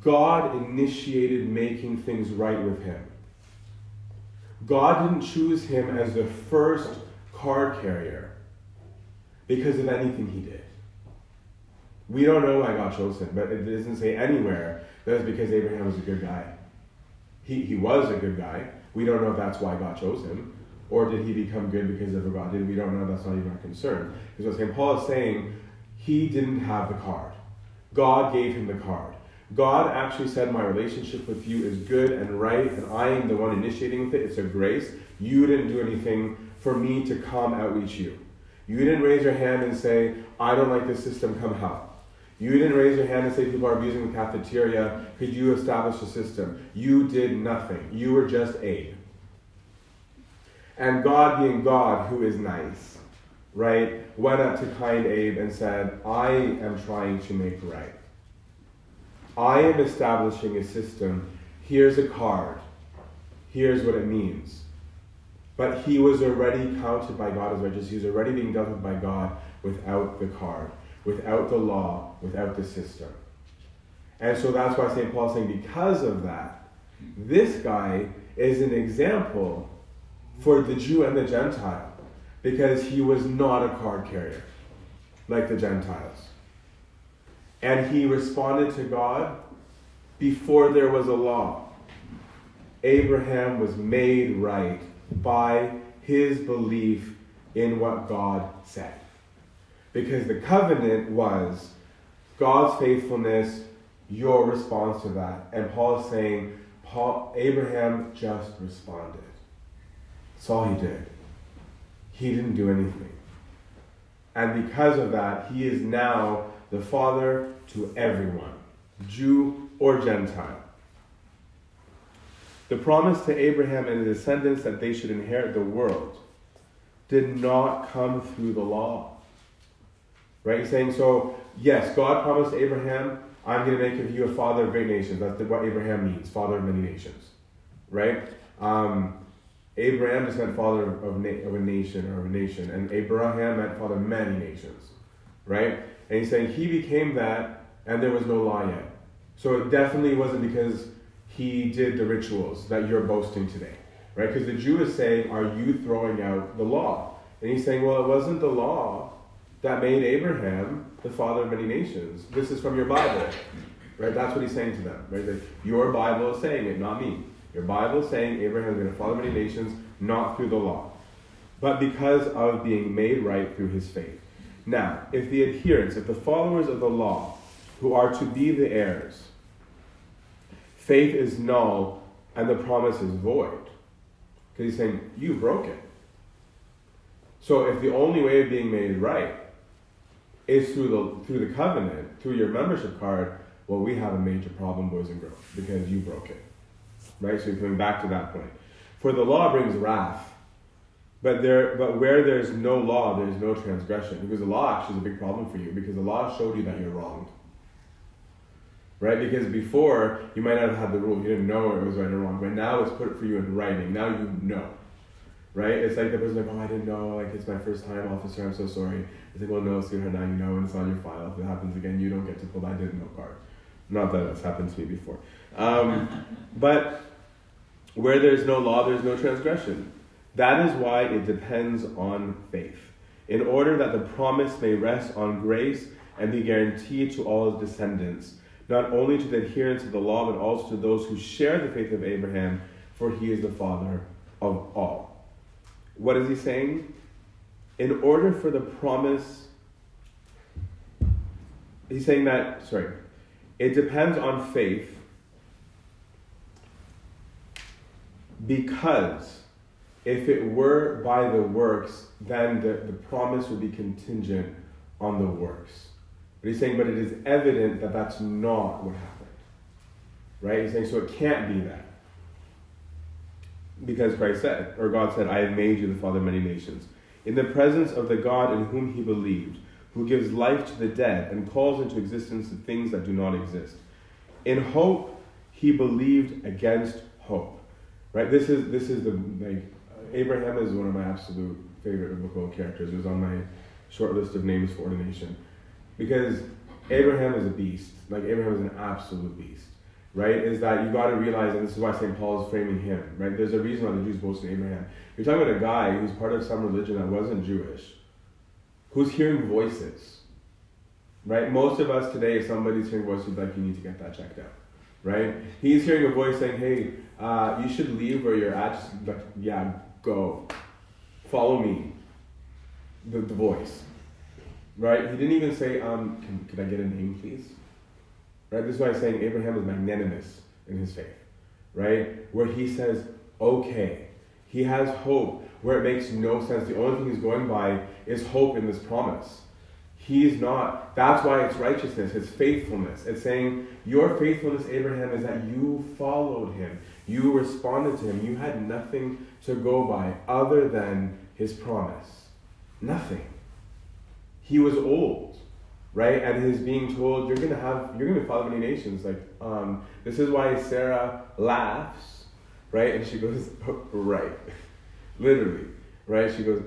God initiated making things right with him. God didn't choose him as the first car carrier because of anything he did. We don't know why God chose him, but it doesn't say anywhere that it's because Abraham was a good guy. He was a good guy. We don't know if that's why God chose him, or did he become good because of what God did? We don't know. That's not even our concern. Because what St. Paul is saying, he didn't have the card. God gave him the card. God actually said, my relationship with you is good and right, and I am the one initiating with it. It's a grace. You didn't do anything for me to come outreach you. You didn't raise your hand and say, I don't like this system, come help. You didn't raise your hand and say people are abusing the cafeteria because you established a system. You did nothing. You were just aid. And God, being God, who is nice, right, went up to kind Abe and said, I am trying to make right. I am establishing a system. Here's a card. Here's what it means. But he was already counted by God as righteous. He was already being dealt with by God without the card, without the law, without the system. And so that's why St. Paul is saying, because of that, this guy is an example for the Jew and the Gentile, because he was not a card carrier like the Gentiles. And he responded to God before there was a law. Abraham was made right by his belief in what God said. Because the covenant was God's faithfulness, your response to that. And Paul is saying, Abraham just responded. That's all he did. He didn't do anything. And because of that, he is now the father to everyone, Jew or Gentile. The promise to Abraham and his descendants that they should inherit the world did not come through the law. Right? He's saying, so, yes, God promised Abraham, I'm going to make of you a father of great nations. That's what Abraham means, father of many nations. Right? Abraham just meant father of a nation, and Abraham meant father of many nations, right? And he's saying he became that, and there was no law yet. So it definitely wasn't because he did the rituals that you're boasting today, right? Because the Jew is saying, are you throwing out the law? And he's saying, well, it wasn't the law that made Abraham the father of many nations. This is from your Bible, right? That's what he's saying to them, right? Like, your Bible is saying it, not me. Your Bible is saying Abraham is going to father many nations, not through the law, but because of being made right through his faith. Now, if the adherents, if the followers of the law, who are to be the heirs, faith is null and the promise is void, because he's saying, you broke it. So if the only way of being made right is through the covenant, through your membership card, well, we have a major problem, boys and girls, because you broke it. Right? So you're coming back to that point. For the law brings wrath. But where there's no law, there's no transgression. Because the law actually is a big problem for you, because the law showed you that you're wronged. Right? Because before, you might not have had the rule. You didn't know it was right or wrong. But now it's put for you in writing. Now you know. Right? It's like the person like, oh, I didn't know. Like, it's my first time, officer. I'm so sorry. It's like, well, no, sweetheart, now you know, and it's on your file. If it happens again, you don't get to pull that I didn't know card. Not that that's happened to me before. But where there's no law, there's no transgression. That is why it depends on faith, in order that the promise may rest on grace and be guaranteed to all his descendants, not only to the adherents of the law, but also to those who share the faith of Abraham, for he is the father of all. What is he saying? In order for the promise, he's saying that, it depends on faith because if it were by the works, then the promise would be contingent on the works. But he's saying, but it is evident that that's not what happened. Right? He's saying, so it can't be that. Because Christ said, or God said, I have made you the father of many nations. In the presence of the God in whom he believed, who gives life to the dead and calls into existence the things that do not exist. In hope, he believed against hope. Right? This is the, like, Abraham is one of my absolute favorite biblical characters. It was on my short list of names for ordination. Because Abraham is a beast. Like, Abraham is an absolute beast. Right? Is that you got to realize, and this is why St. Paul is framing him. Right? There's a reason why the Jews boasted Abraham. You're talking about a guy who's part of some religion that wasn't Jewish, who's hearing voices. Right? Most of us today, if somebody's hearing voices, like, you need to get that checked out. Right? He's hearing a voice saying, hey, you should leave where you're at. Just, like, yeah, go. Follow me. The voice. Right? He didn't even say, could I get a name, please? Right? This is why I'm saying Abraham was magnanimous in his faith. Right? Where he says, okay. He has hope where it makes no sense. The only thing he's going by is hope in this promise. He's not. That's why it's righteousness. It's faithfulness. It's saying your faithfulness, Abraham, is that you followed him. You responded to him. You had nothing to go by other than his promise. Nothing. He was old, right? And his being told, you're gonna be father of many nations. Like, this is why Sarah laughs, right? And she goes, oh, right. Literally, right? She goes,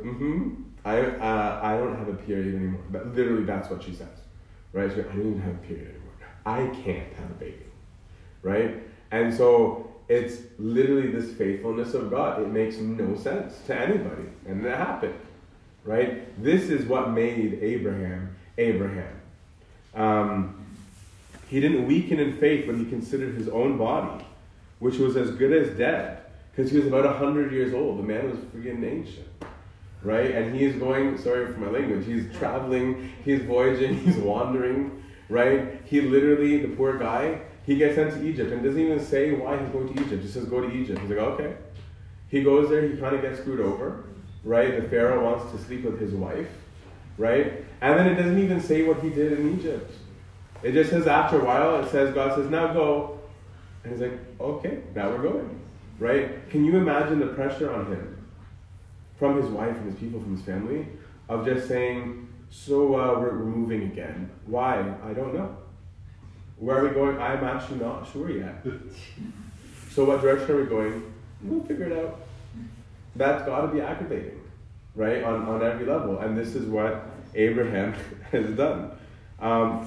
I don't have a period anymore. But literally, that's what she says, right? She goes, I don't even have a period anymore. I can't have a baby, right? And so it's literally this faithfulness of God. It makes no sense to anybody, and that happened, right? This is what made Abraham, Abraham. He didn't weaken in faith when he considered his own body, which was as good as dead, because he was about 100 years old. The man was freaking ancient, right? And he is going, sorry for my language, he's traveling, he's voyaging, he's wandering, right? He literally, the poor guy, he gets sent to Egypt and doesn't even say why he's going to Egypt. Just says, go to Egypt. He's like, okay. He goes there, he kind of gets screwed over, right? The Pharaoh wants to sleep with his wife, right? And then it doesn't even say what he did in Egypt. It just says after a while, it says, God says, now go. And he's like, okay, now we're going. Right? Can you imagine the pressure on him from his wife, from his people, from his family, of just saying, so we're moving again. Why? I don't know. Where are we going? I'm actually not sure yet. So what direction are we going? We'll figure it out. That's got to be aggravating, right? On every level. And this is what Abraham has done.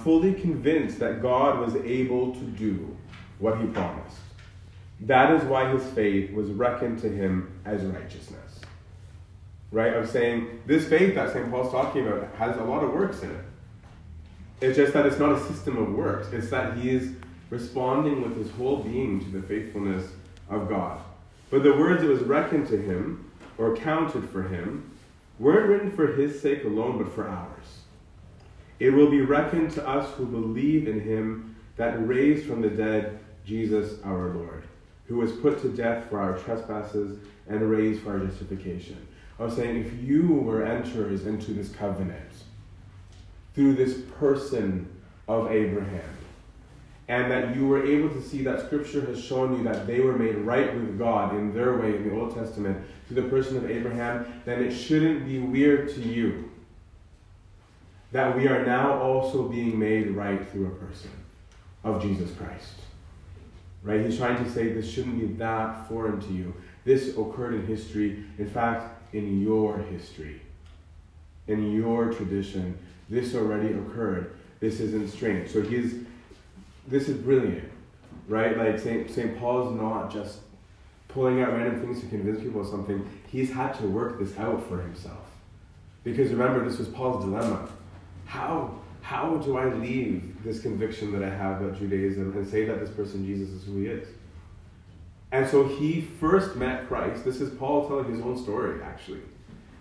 Fully convinced that God was able to do what he promised. That is why his faith was reckoned to him as righteousness. Right? Of saying, this faith that St. Paul's talking about has a lot of works in it. It's just that it's not a system of works. It's that he is responding with his whole being to the faithfulness of God. But the words it was reckoned to him, or counted for him, weren't written for his sake alone, but for ours. It will be reckoned to us who believe in him that raised from the dead Jesus our Lord, who was put to death for our trespasses and raised for our justification. I was saying, if you were enterers into this covenant through this person of Abraham, and that you were able to see that Scripture has shown you that they were made right with God in their way in the Old Testament through the person of Abraham, then it shouldn't be weird to you that we are now also being made right through a person of Jesus Christ. Right? He's trying to say this shouldn't be that foreign to you. This occurred in history. In fact, in your history, in your tradition, this already occurred. This isn't strange. So this is brilliant, right? Like St. Paul's not just pulling out random things to convince people of something. He's had to work this out for himself. Because remember, this was Paul's dilemma. How do I leave this conviction that I have about Judaism and say that this person Jesus is who he is? And so he first met Christ. This is Paul telling his own story, actually.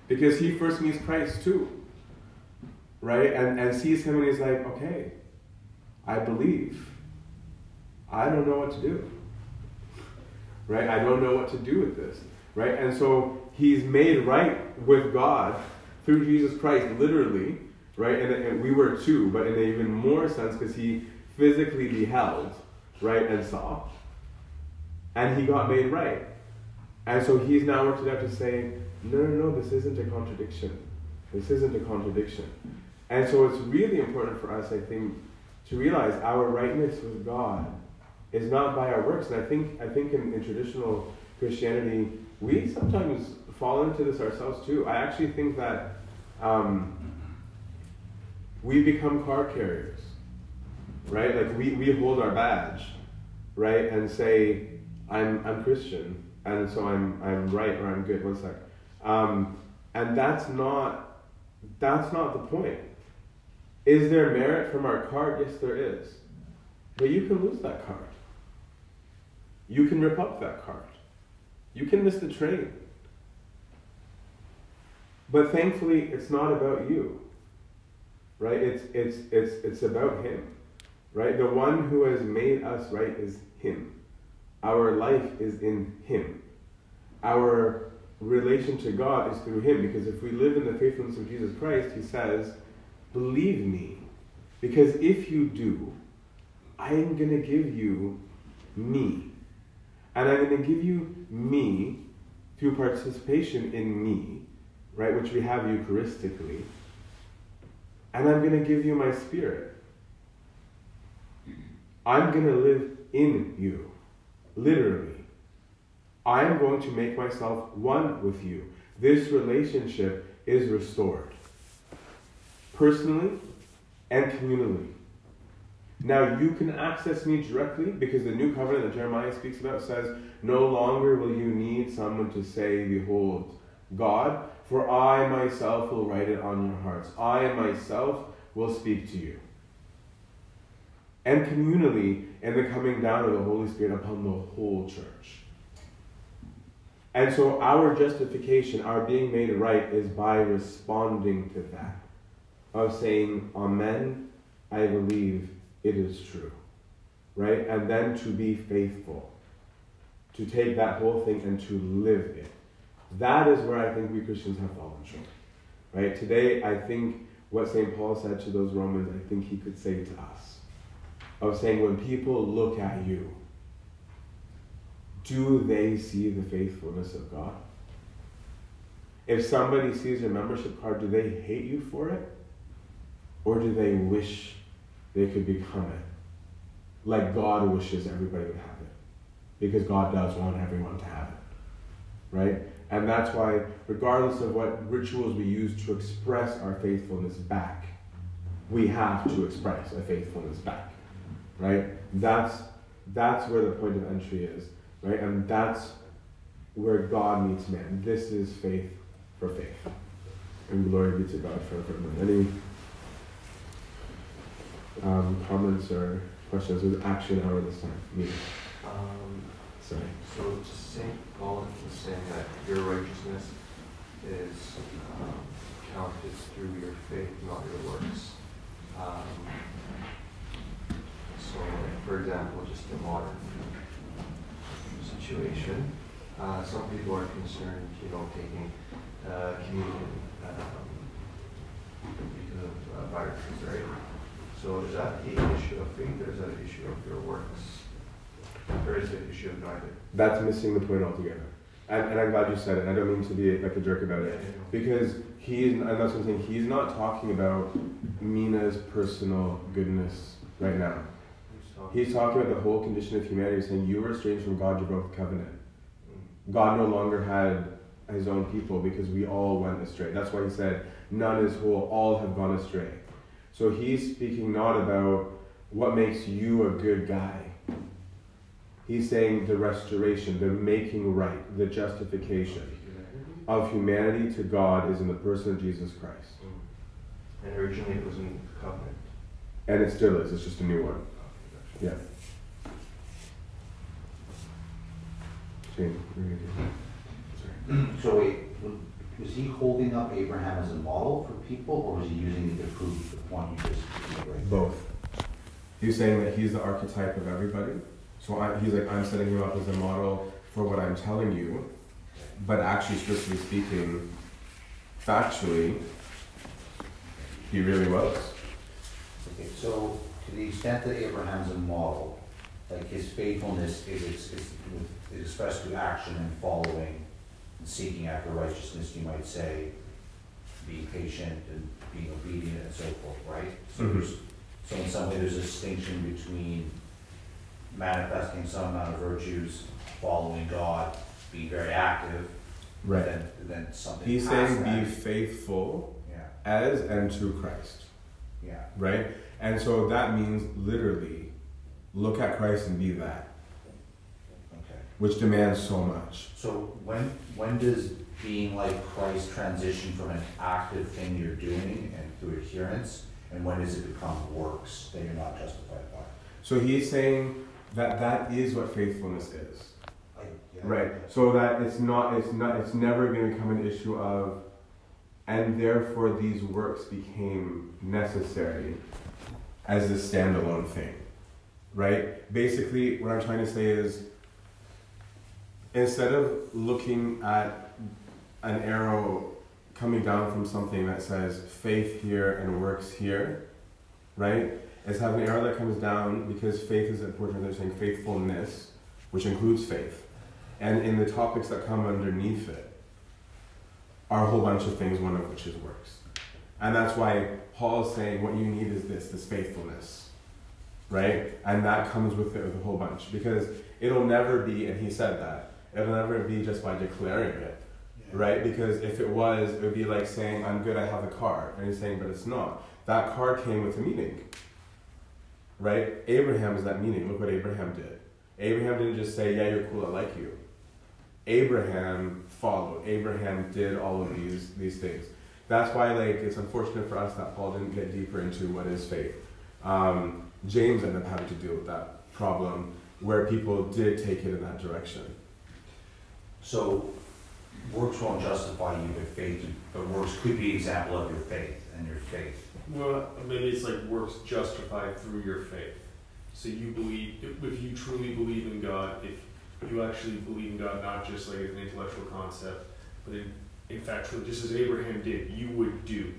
Because he first meets Christ too. Right? And sees him and he's like, okay, I believe. I don't know what to do. Right? I don't know what to do with this. Right? And so he's made right with God through Jesus Christ, literally. Right, and we were too, but in an even more sense because he physically beheld, right, and saw, and he got made right, and so he's now worked it out to say, no, this isn't a contradiction. This isn't a contradiction, and so it's really important for us, I think, to realize our rightness with God is not by our works. And I think in traditional Christianity, we sometimes fall into this ourselves too. I actually think that. We become car carriers, right? Like we hold our badge, right? And say, I'm Christian, and so I'm right or I'm good. One sec. And that's not the point. Is there merit from our card? Yes, there is. But you can lose that card. You can rip up that card. You can miss the train. But thankfully, it's not about you. Right, it's about him, right? The one who has made us right is him. Our life is in him. Our relation to God is through him, because if we live in the faithfulness of Jesus Christ, he says, believe me, because if you do, I am going to give you me. And I'm going to give you me through participation in me, right, which we have eucharistically. And I'm going to give you my spirit. I'm going to live in you. Literally. I am going to make myself one with you. This relationship is restored. Personally and communally. Now you can access me directly because the new covenant that Jeremiah speaks about says, no longer will you need someone to say, behold, God, for I myself will write it on your hearts. I myself will speak to you. And communally, in the coming down of the Holy Spirit upon the whole church. And so our justification, our being made right, is by responding to that. Of saying, Amen, I believe it is true. Right? And then to be faithful. To take that whole thing and to live it. That is where I think we Christians have fallen short, right? Today, I think what St. Paul said to those Romans, I think he could say to us. Of saying, when people look at you, do they see the faithfulness of God? If somebody sees your membership card, do they hate you for it? Or do they wish they could become it? Like God wishes everybody would have it. Because God does want everyone to have it, right? And that's why, regardless of what rituals we use to express our faithfulness back, we have to express a faithfulness back, right? That's where the point of entry is, right? And that's where God meets man. This is faith for faith. And glory be to God forevermore. Any comments or questions? It was action hour this time. Me. Sorry. So St. Paul is saying that your righteousness is counted through your faith, not your works. So, for example, just the modern situation, some people are concerned, taking communion because of viruses, right? So is that an issue of faith, or is that an issue of your works? Or is it an issue of neither? That's missing the point altogether. And I'm glad you said it. I don't mean to be like a jerk about it. Because he's not talking about Mina's personal goodness right now. He's talking about the whole condition of humanity, saying you were estranged from God, you broke the covenant. God no longer had his own people because we all went astray. That's why he said, none is whole, all have gone astray. So he's speaking not about what makes you a good guy. He's saying the restoration, the making right, the justification of humanity to God is in the person of Jesus Christ. And originally it was in the covenant. And it still is, it's just a new one. Yeah. So wait, was he holding up Abraham as a model for people, or was he using it to prove the point you just made? Both. He's saying that he's the archetype of everybody. So he's like, I'm setting him up as a model for what I'm telling you, but actually, strictly speaking, factually, he really was. Okay, so to the extent that Abraham's a model, like his faithfulness is expressed through action and following and seeking after righteousness, you might say, being patient and being obedient and so forth, right? So, so in some way there's a distinction between manifesting some amount of virtues, following God, being very active, right? Then something. He's saying be faithful as and to Christ. Yeah. Right? And so that means literally look at Christ and be that. Okay. Which demands so much. So when does being like Christ transition from an active thing you're doing and through adherence, and when does it become works that you're not justified by? So he's saying that is what faithfulness is. Yeah. Right. So that it's never going to become an issue of, and therefore these works became necessary as a standalone thing, right? Basically, what I'm trying to say is, instead of looking at an arrow coming down from something that says faith here and works here, right? It's having an arrow that comes down because faith is important. They're saying faithfulness, which includes faith. And in the topics that come underneath it are a whole bunch of things, one of which is works. And that's why Paul is saying what you need is this faithfulness, right? And that comes with it with a whole bunch, because it'll never be, and he said that, it'll never be just by declaring it, right? Because if it was, it would be like saying, I'm good, I have a car. And he's saying, but it's not. That car came with a meaning, right? Abraham is that meaning. Look what Abraham did. Abraham didn't just say, yeah, you're cool, I like you. Abraham followed. Abraham did all of these things. That's why, like, it's unfortunate for us that Paul didn't get deeper into what is faith. James ended up having to deal with that problem where people did take it in that direction. So works won't justify you with faith, but works could be an example of your faith and your faith. Well, maybe it's like works justified through your faith. So you believe, if you truly believe in God, if you actually believe in God, not just like as an intellectual concept, but in fact, just as Abraham did, you would do.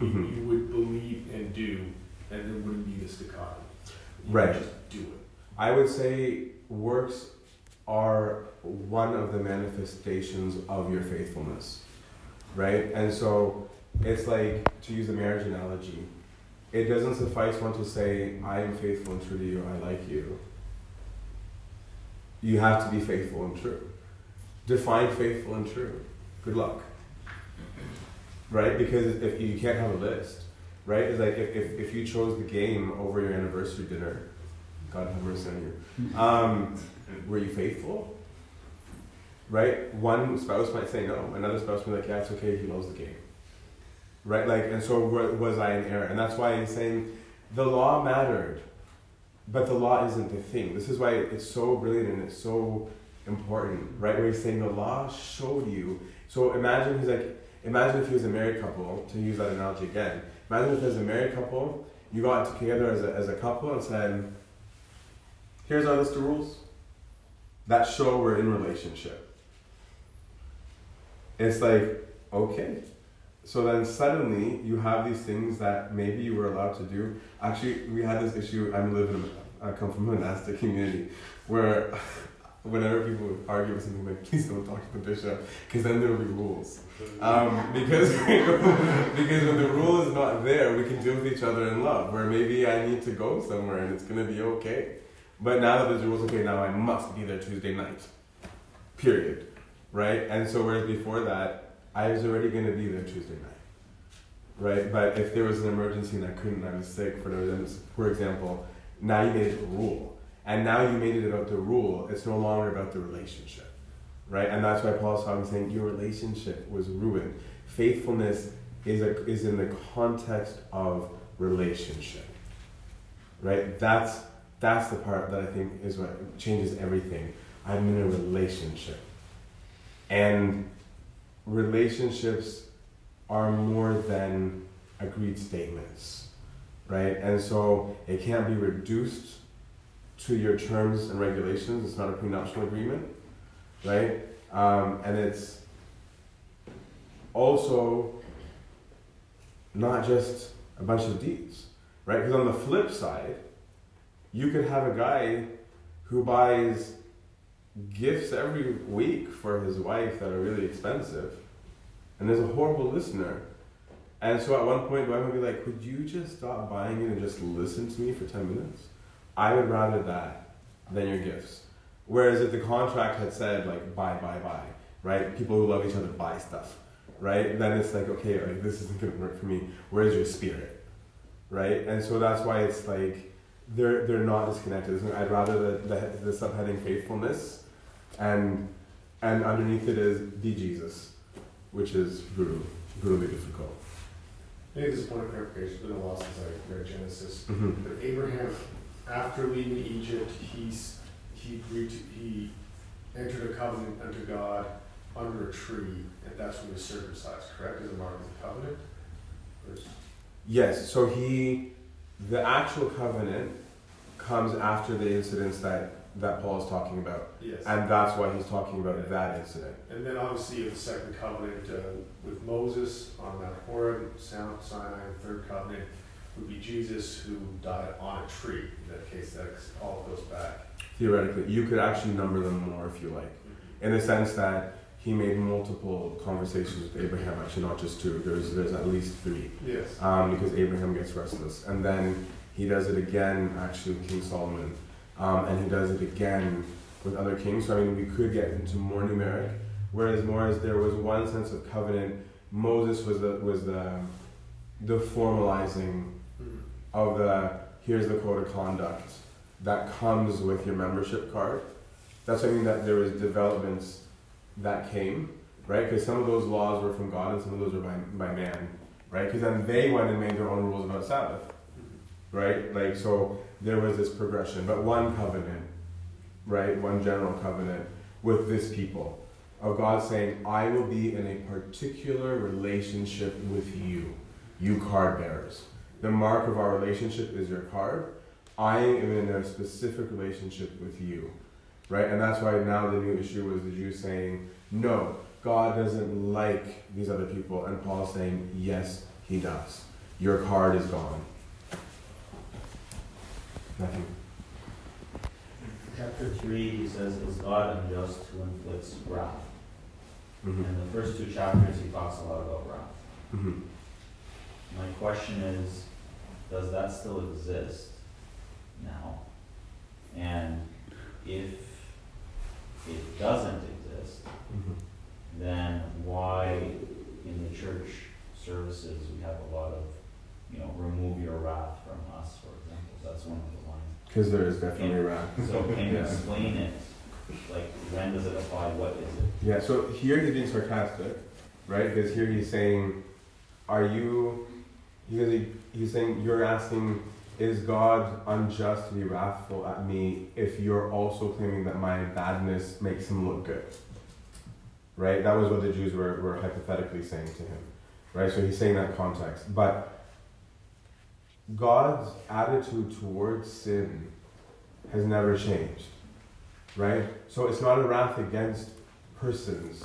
You would believe and do, and there wouldn't be this dichotomy. Right. Just do it. I would say works are one of the manifestations of your faithfulness, right? And so it's like, to use a marriage analogy, it doesn't suffice one to say, I am faithful and true to you, I like you. You have to be faithful and true. Define faithful and true. Good luck. Right? Because if you can't have a list, right? It's like if you chose the game over your anniversary dinner, God have mercy on you, were you faithful? Right? One spouse might say no. Another spouse might be like, yeah, it's okay, he loves the game. Right? Like, and so was I in error? And that's why he's saying the law mattered. But the law isn't the thing. This is why it's so brilliant and it's so important, right? Where he's saying the law showed you. So imagine he's like, imagine if he was a married couple, to use that analogy again. Imagine if there's a married couple, you got together as a couple and said, here's our list of rules that show we're in relationship. It's like, okay. So then suddenly you have these things that maybe you were allowed to do. Actually, we had this issue. I come from a monastic community where whenever people would argue with something, like, please don't talk to the bishop, because then there will be rules. Because when the rule is not there, we can deal with each other in love, where maybe I need to go somewhere and it's going to be okay. But now that the rule's okay, now I must be there Tuesday night, period, right? And so whereas before that, I was already going to be there Tuesday night, right? But if there was an emergency and I couldn't, I was sick, for example, now you made it a rule. And now you made it about the rule. It's no longer about the relationship, right? And that's why Paul's talking, saying your relationship was ruined. Faithfulness is in the context of relationship, right? That's the part that I think is what changes everything. I'm in a relationship. And relationships are more than agreed statements, right? And so it can't be reduced to your terms and regulations. It's not a prenuptial agreement, right? And it's also not just a bunch of deeds, right? Because on the flip side, you could have a guy who buys gifts every week for his wife that are really expensive, and is a horrible listener. And so at one point, I would be like, could you just stop buying it and just listen to me for 10 minutes? I would rather that than your gifts. Whereas if the contract had said, like, buy, right? People who love each other buy stuff, right? Then it's like, okay, like, this isn't gonna work for me. Where's your spirit, right? And so that's why it's like, they're not disconnected. I'd rather the subheading faithfulness, and underneath it is the Jesus, which is brutally difficult. Maybe this is one clarification, it's been a while since I read Genesis, but Abraham, after leaving Egypt, he entered a covenant unto God under a tree, and that's when he was circumcised, correct? Is it marked as a covenant? Yes, so the actual covenant comes after the incidents that Paul is talking about. Yes. And that's why he's talking about that incident. And then obviously you have the second covenant with Moses on Mount Horeb, Sinai, and third covenant would be Jesus, who died on a tree. In that case, that all goes back. Theoretically, you could actually number them more if you like, in the sense that he made multiple conversations with Abraham, actually not just two, there's at least three. Yes. Because Abraham gets restless. And then he does it again, actually, with King Solomon. And he does it again with other kings. So, I mean, we could get into more numeric, whereas more as there was one sense of covenant, Moses was the formalizing of the, here's the code of conduct that comes with your membership card. That's something that there was developments that came, right? Because some of those laws were from God and some of those were by man, right? Because then they went and made their own rules about Sabbath, right? Like, so there was this progression, but one covenant, right? One general covenant with this people of God saying, I will be in a particular relationship with you, you card bearers. The mark of our relationship is your card. I am in a specific relationship with you, right? And that's why now the new issue was the Jews saying, no, God doesn't like these other people. And Paul's saying, yes, he does. Your card is gone. Nothing. Chapter 3, he says, is God unjust who inflicts wrath? Mm-hmm. And the first two chapters, he talks a lot about wrath. Mm-hmm. My question is, does that still exist now? And if it doesn't exist, then why in the church services we have a lot of, remove your wrath from us, for example. That's one of the lines. Because there is definitely wrath. So can you explain it? Like, when does it apply? What is it? Yeah, so here he's being sarcastic, right? Because here he's saying, he's saying, you're asking, is God unjust to be wrathful at me if you're also claiming that my badness makes him look good? Right? That was what the Jews were hypothetically saying to him. Right? So he's saying that context. But God's attitude towards sin has never changed. Right? So it's not a wrath against persons.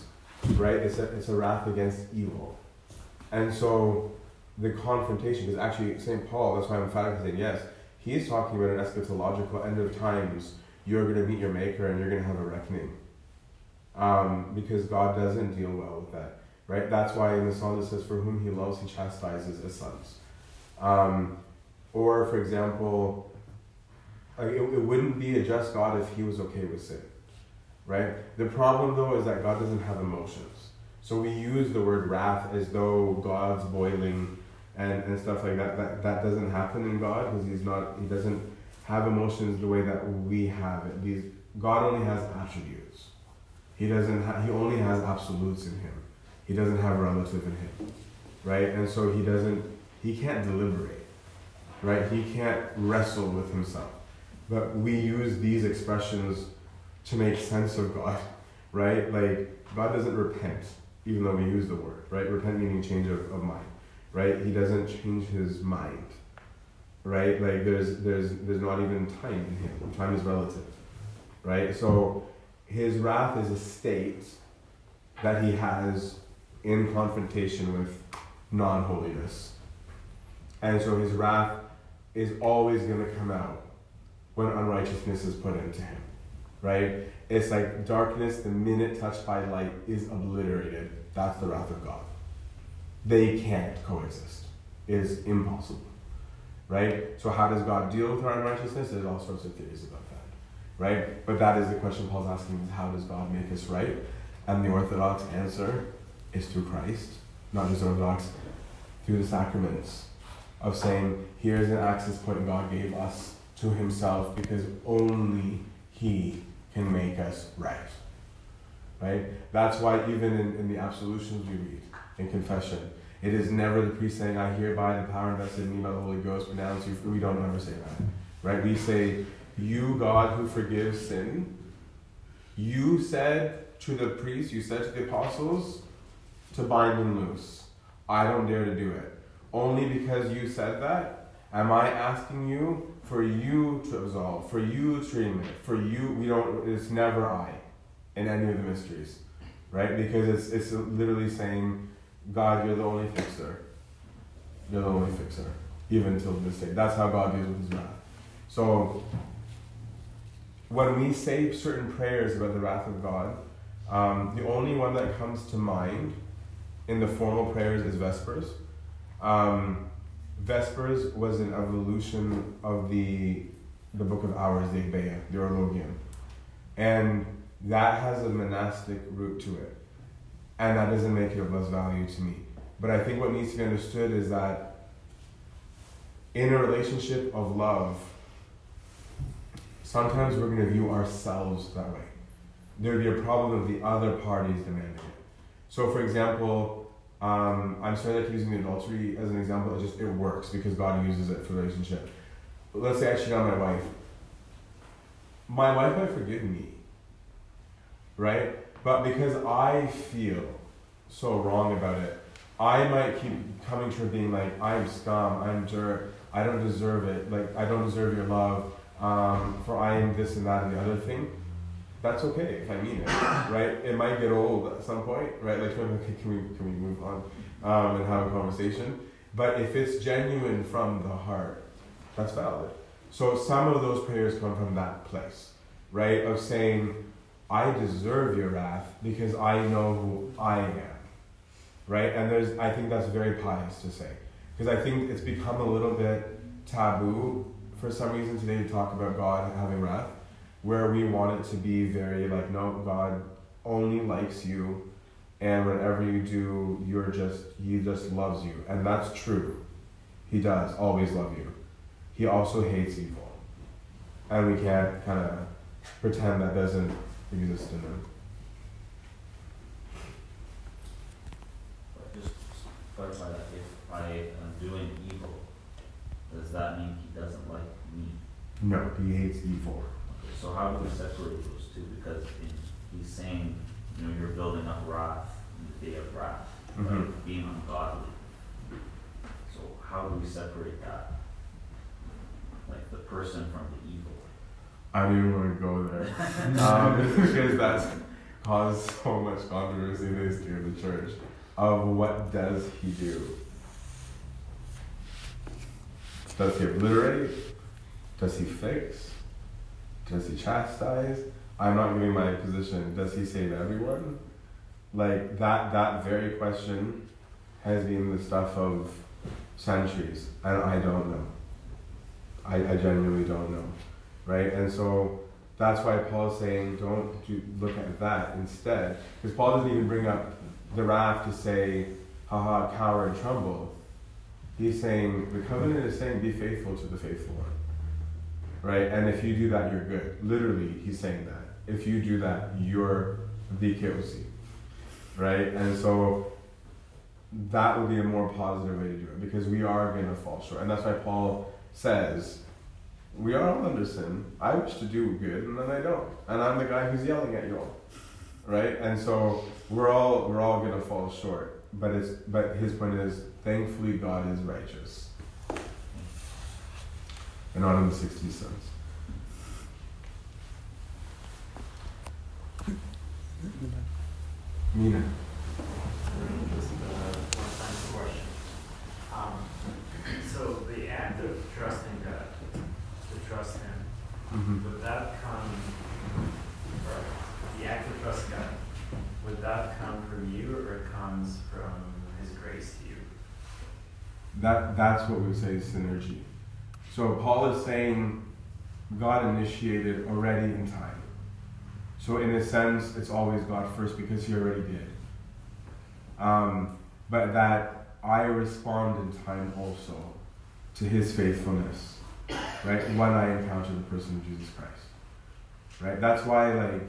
right? It's a wrath against evil. And so the confrontation, because actually St. Paul, that's why I'm emphatically saying yes, he is talking about an eschatological end of times. You're going to meet your maker and you're going to have a reckoning. Because God doesn't deal well with that, right? That's why in the Psalm it says, for whom he loves, he chastises his sons. Or, for example, like it wouldn't be a just God if he was okay with sin, right? The problem, though, is that God doesn't have emotions. So we use the word wrath as though God's boiling and stuff like that. That doesn't happen in God because he doesn't have emotions the way that we have it. God only has attributes. He only has absolutes in him. He doesn't have relative in him, right? And so he can't deliberate, right? He can't wrestle with himself. But we use these expressions to make sense of God, right? Like, God doesn't repent, even though we use the word, right? Repent meaning change of mind, right? He doesn't change his mind, right? Like, there's not even time in him. Time is relative, right? So his wrath is a state that he has in confrontation with non-holiness. And so his wrath is always going to come out when unrighteousness is put into him, right? It's like darkness, the minute touched by light, is obliterated. That's the wrath of God. They can't coexist. It is impossible, right? So how does God deal with our unrighteousness? There's all sorts of theories about that, right? But that is the question Paul's asking, is how does God make us right? And the Orthodox answer is through Christ, not just Orthodox, through the sacraments, of saying, here's an access point God gave us to himself because only he can make us right, right? That's why even in the absolutions we read, in confession, it is never the priest saying, I hereby the power invested in me by the Holy Ghost pronounce you. We don't ever say that, right? We say, you, God, who forgives sin, you said to the priest, you said to the apostles, to bind him loose. I don't dare to do it. Only because you said that, am I asking you for you to absolve, for you to remit, for you, it's never I in any of the mysteries, right? Because it's literally saying, God, you're the only fixer. You're the only fixer, even till this day. That's how God deals with his wrath. So when we say certain prayers about the wrath of God, the only one that comes to mind in the formal prayers is Vespers. Vespers was an evolution of the Book of Hours, the Abbaia, the Orlogium. And that has a monastic root to it. And that doesn't make it of less value to me. But I think what needs to be understood is that in a relationship of love, sometimes we're going to view ourselves that way. There would be a problem if the other party is demanding it. So for example, I'm sorry that using adultery as an example, it works because God uses it for relationship. But let's say I cheat on my wife. My wife might forgive me, right? But because I feel so wrong about it, I might keep coming to her being like, I'm scum, I'm dirt, I don't deserve it, like I don't deserve your love, for I am this and that and the other thing. That's okay if I mean it, right? It might get old at some point, right? Like, okay, can we move on and have a conversation? But if it's genuine from the heart, that's valid. So some of those prayers come from that place, right? Of saying, I deserve your wrath because I know who I am, right? And I think that's very pious to say, because I think it's become a little bit taboo for some reason today to talk about God having wrath, where we want it to be very like, no, God only likes you, and whatever you do, he just loves you. And that's true. He does always love you. He also hates evil. And we can't kind of pretend that doesn't exist in him. Just clarify that. If I am doing evil, does that mean he doesn't like me? No, he hates evil. So how do we separate those two? Because he's saying, you're building up wrath in the day of wrath, mm-hmm. Like being ungodly. So how do we separate that, like the person from the evil? I don't even want to go there, because that's caused so much controversy in the history of the church of what does he do? Does he obliterate? Does he fix? Does he chastise? I'm not giving my position. Does he save everyone? Like that very question has been the stuff of centuries. And I don't know. I genuinely don't know. Right? And so that's why Paul's saying don't look at that instead. Because Paul doesn't even bring up the wrath to say, haha, cower and tremble. He's saying, the covenant is saying be faithful to the faithful one. Right? And if you do that, you're good. Literally, he's saying that. If you do that, you're the KOC. Right? And so that would be a more positive way to do it because we are going to fall short. And that's why Paul says, we are all under sin. I wish to do good, and then I don't. And I'm the guy who's yelling at you all. Right? And so we're all going to fall short. But his point is, thankfully, God is righteous. And not in the 60 cents. Mina. Just one final question. So the act of trusting God, to trust Him, would that come, or the act of trusting God, would that come from you or it comes from His grace to you? That's what we say is synergy. So Paul is saying God initiated already in time. So in a sense, it's always God first because He already did. But that I respond in time also to His faithfulness, right? When I encounter the person of Jesus Christ, right? That's why, like,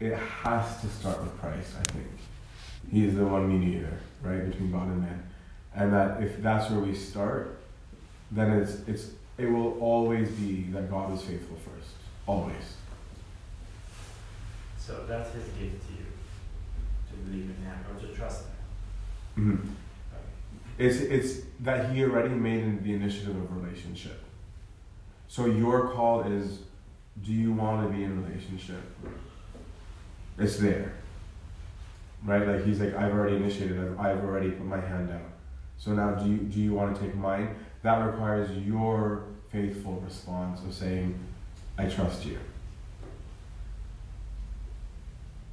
it has to start with Christ, I think. He is the one mediator, right, between God and man. And that if that's where we start, then it will always be that God is faithful first. Always. So that's His gift to you, to believe in Him or to trust Him. Mm-hmm. Okay. It's that He already made the initiative of relationship. So your call is, do you want to be in relationship? It's there. Right? Like He's like, I've already initiated, I've already put my hand out. So now do you want to take mine? That requires your faithful response of saying, I trust you.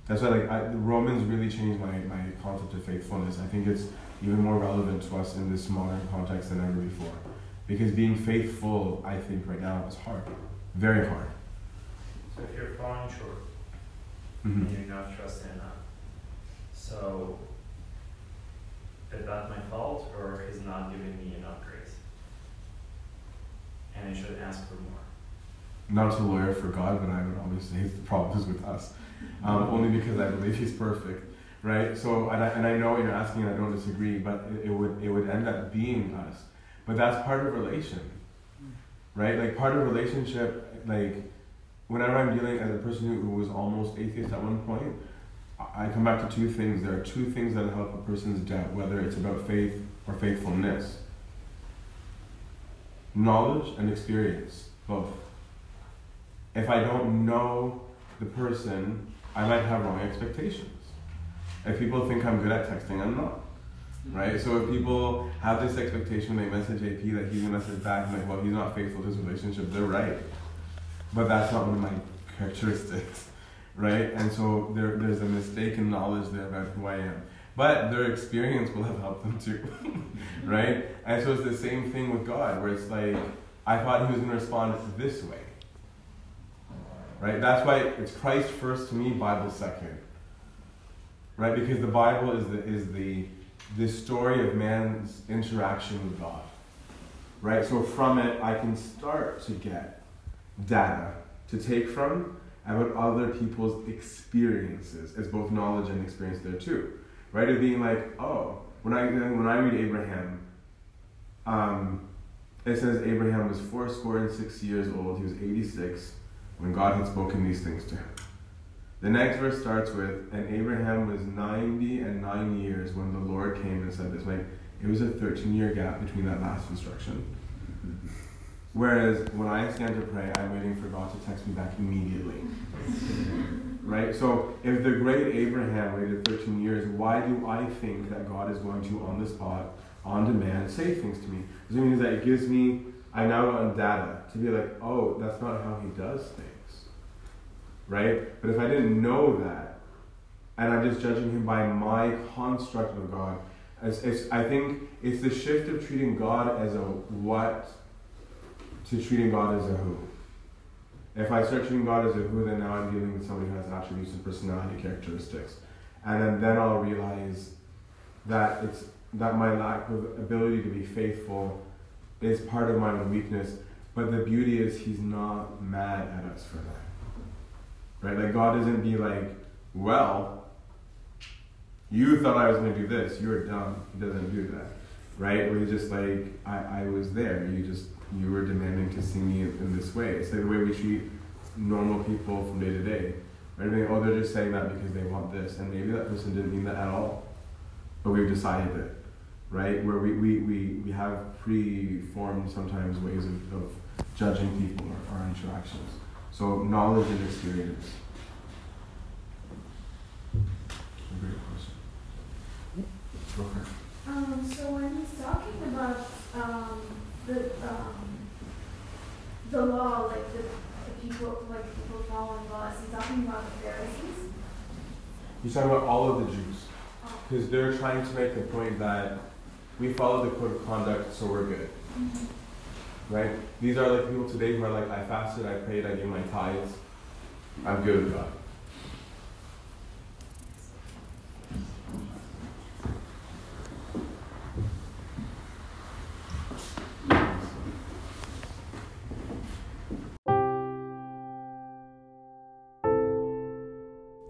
That's why the Romans really changed my concept of faithfulness. I think it's even more relevant to us in this modern context than ever before. Because being faithful, I think, right now is hard. Very hard. So if you're falling short, and you're not trusting enough, so is that my fault or is not giving me enough grace? And I should ask for more. Not a lawyer for God, but I would always say the problem is with us. Only because I believe He's perfect, right? So, and I know what you're asking, and I don't disagree, but it would end up being us. But that's part of relation, right? Like part of relationship, like whenever I'm dealing as a person who was almost atheist at one point, I come back to two things. There are two things that help a person's doubt, whether it's about faith or faithfulness. Knowledge and experience, both. If I don't know the person, I might have wrong expectations. If people think I'm good at texting, I'm not, right? So if people have this expectation when they message AP that he's gonna message back and like, well, he's not faithful to his relationship, they're right. But that's not one of my characteristics, right? And so there's a mistaken knowledge there about who I am. But their experience will have helped them too, right? And so it's the same thing with God, where it's like, I thought He was gonna respond this way. Right? That's why it's Christ first to me, Bible second. Right? Because the Bible is the story of man's interaction with God. Right? So from it, I can start to get data to take from about other people's experiences. It's both knowledge and experience there too. Right? It being like, oh, when I read Abraham, it says Abraham was 86 years old. He was 86. When God had spoken these things to him. The next verse starts with, and Abraham was 99 years when the Lord came and said this. Like, it was a 13-year gap between that last instruction. Whereas when I stand to pray, I'm waiting for God to text me back immediately. Right? So if the great Abraham waited 13 years, why do I think that God is going to, on the spot, on demand, say things to me? Because it means that it gives me, I now got data to be like, oh, that's not how he does things. Right? But if I didn't know that, and I'm just judging him by my construct of God, I think it's the shift of treating God as a what to treating God as a who. If I start treating God as a who, then now I'm dealing with somebody who has attributes and personality characteristics. And then I'll realize that it's that my lack of ability to be faithful is part of my own weakness. But the beauty is he's not mad at us for that. Right? Like God doesn't be like, well, you thought I was going to do this. You were dumb. He doesn't do that. Right? Where he's just like, I was there. You were demanding to see me in this way. It's like the way we treat normal people from day to day. Right? I mean, oh, they're just saying that because they want this. And maybe that person didn't mean that at all. But we've decided it. Right? Where we have pre-formed sometimes ways of judging people or our interactions. So knowledge and experience. Great question. Okay. So when he's talking about the law, like the people, like people following laws, he's talking about the Pharisees? He's talking about all of the Jews. Because they're trying to make the point that we follow the code of conduct, so we're good. Mm-hmm. Right? These are like people today who are like, I fasted, I prayed, I gave my tithes, I'm good with God.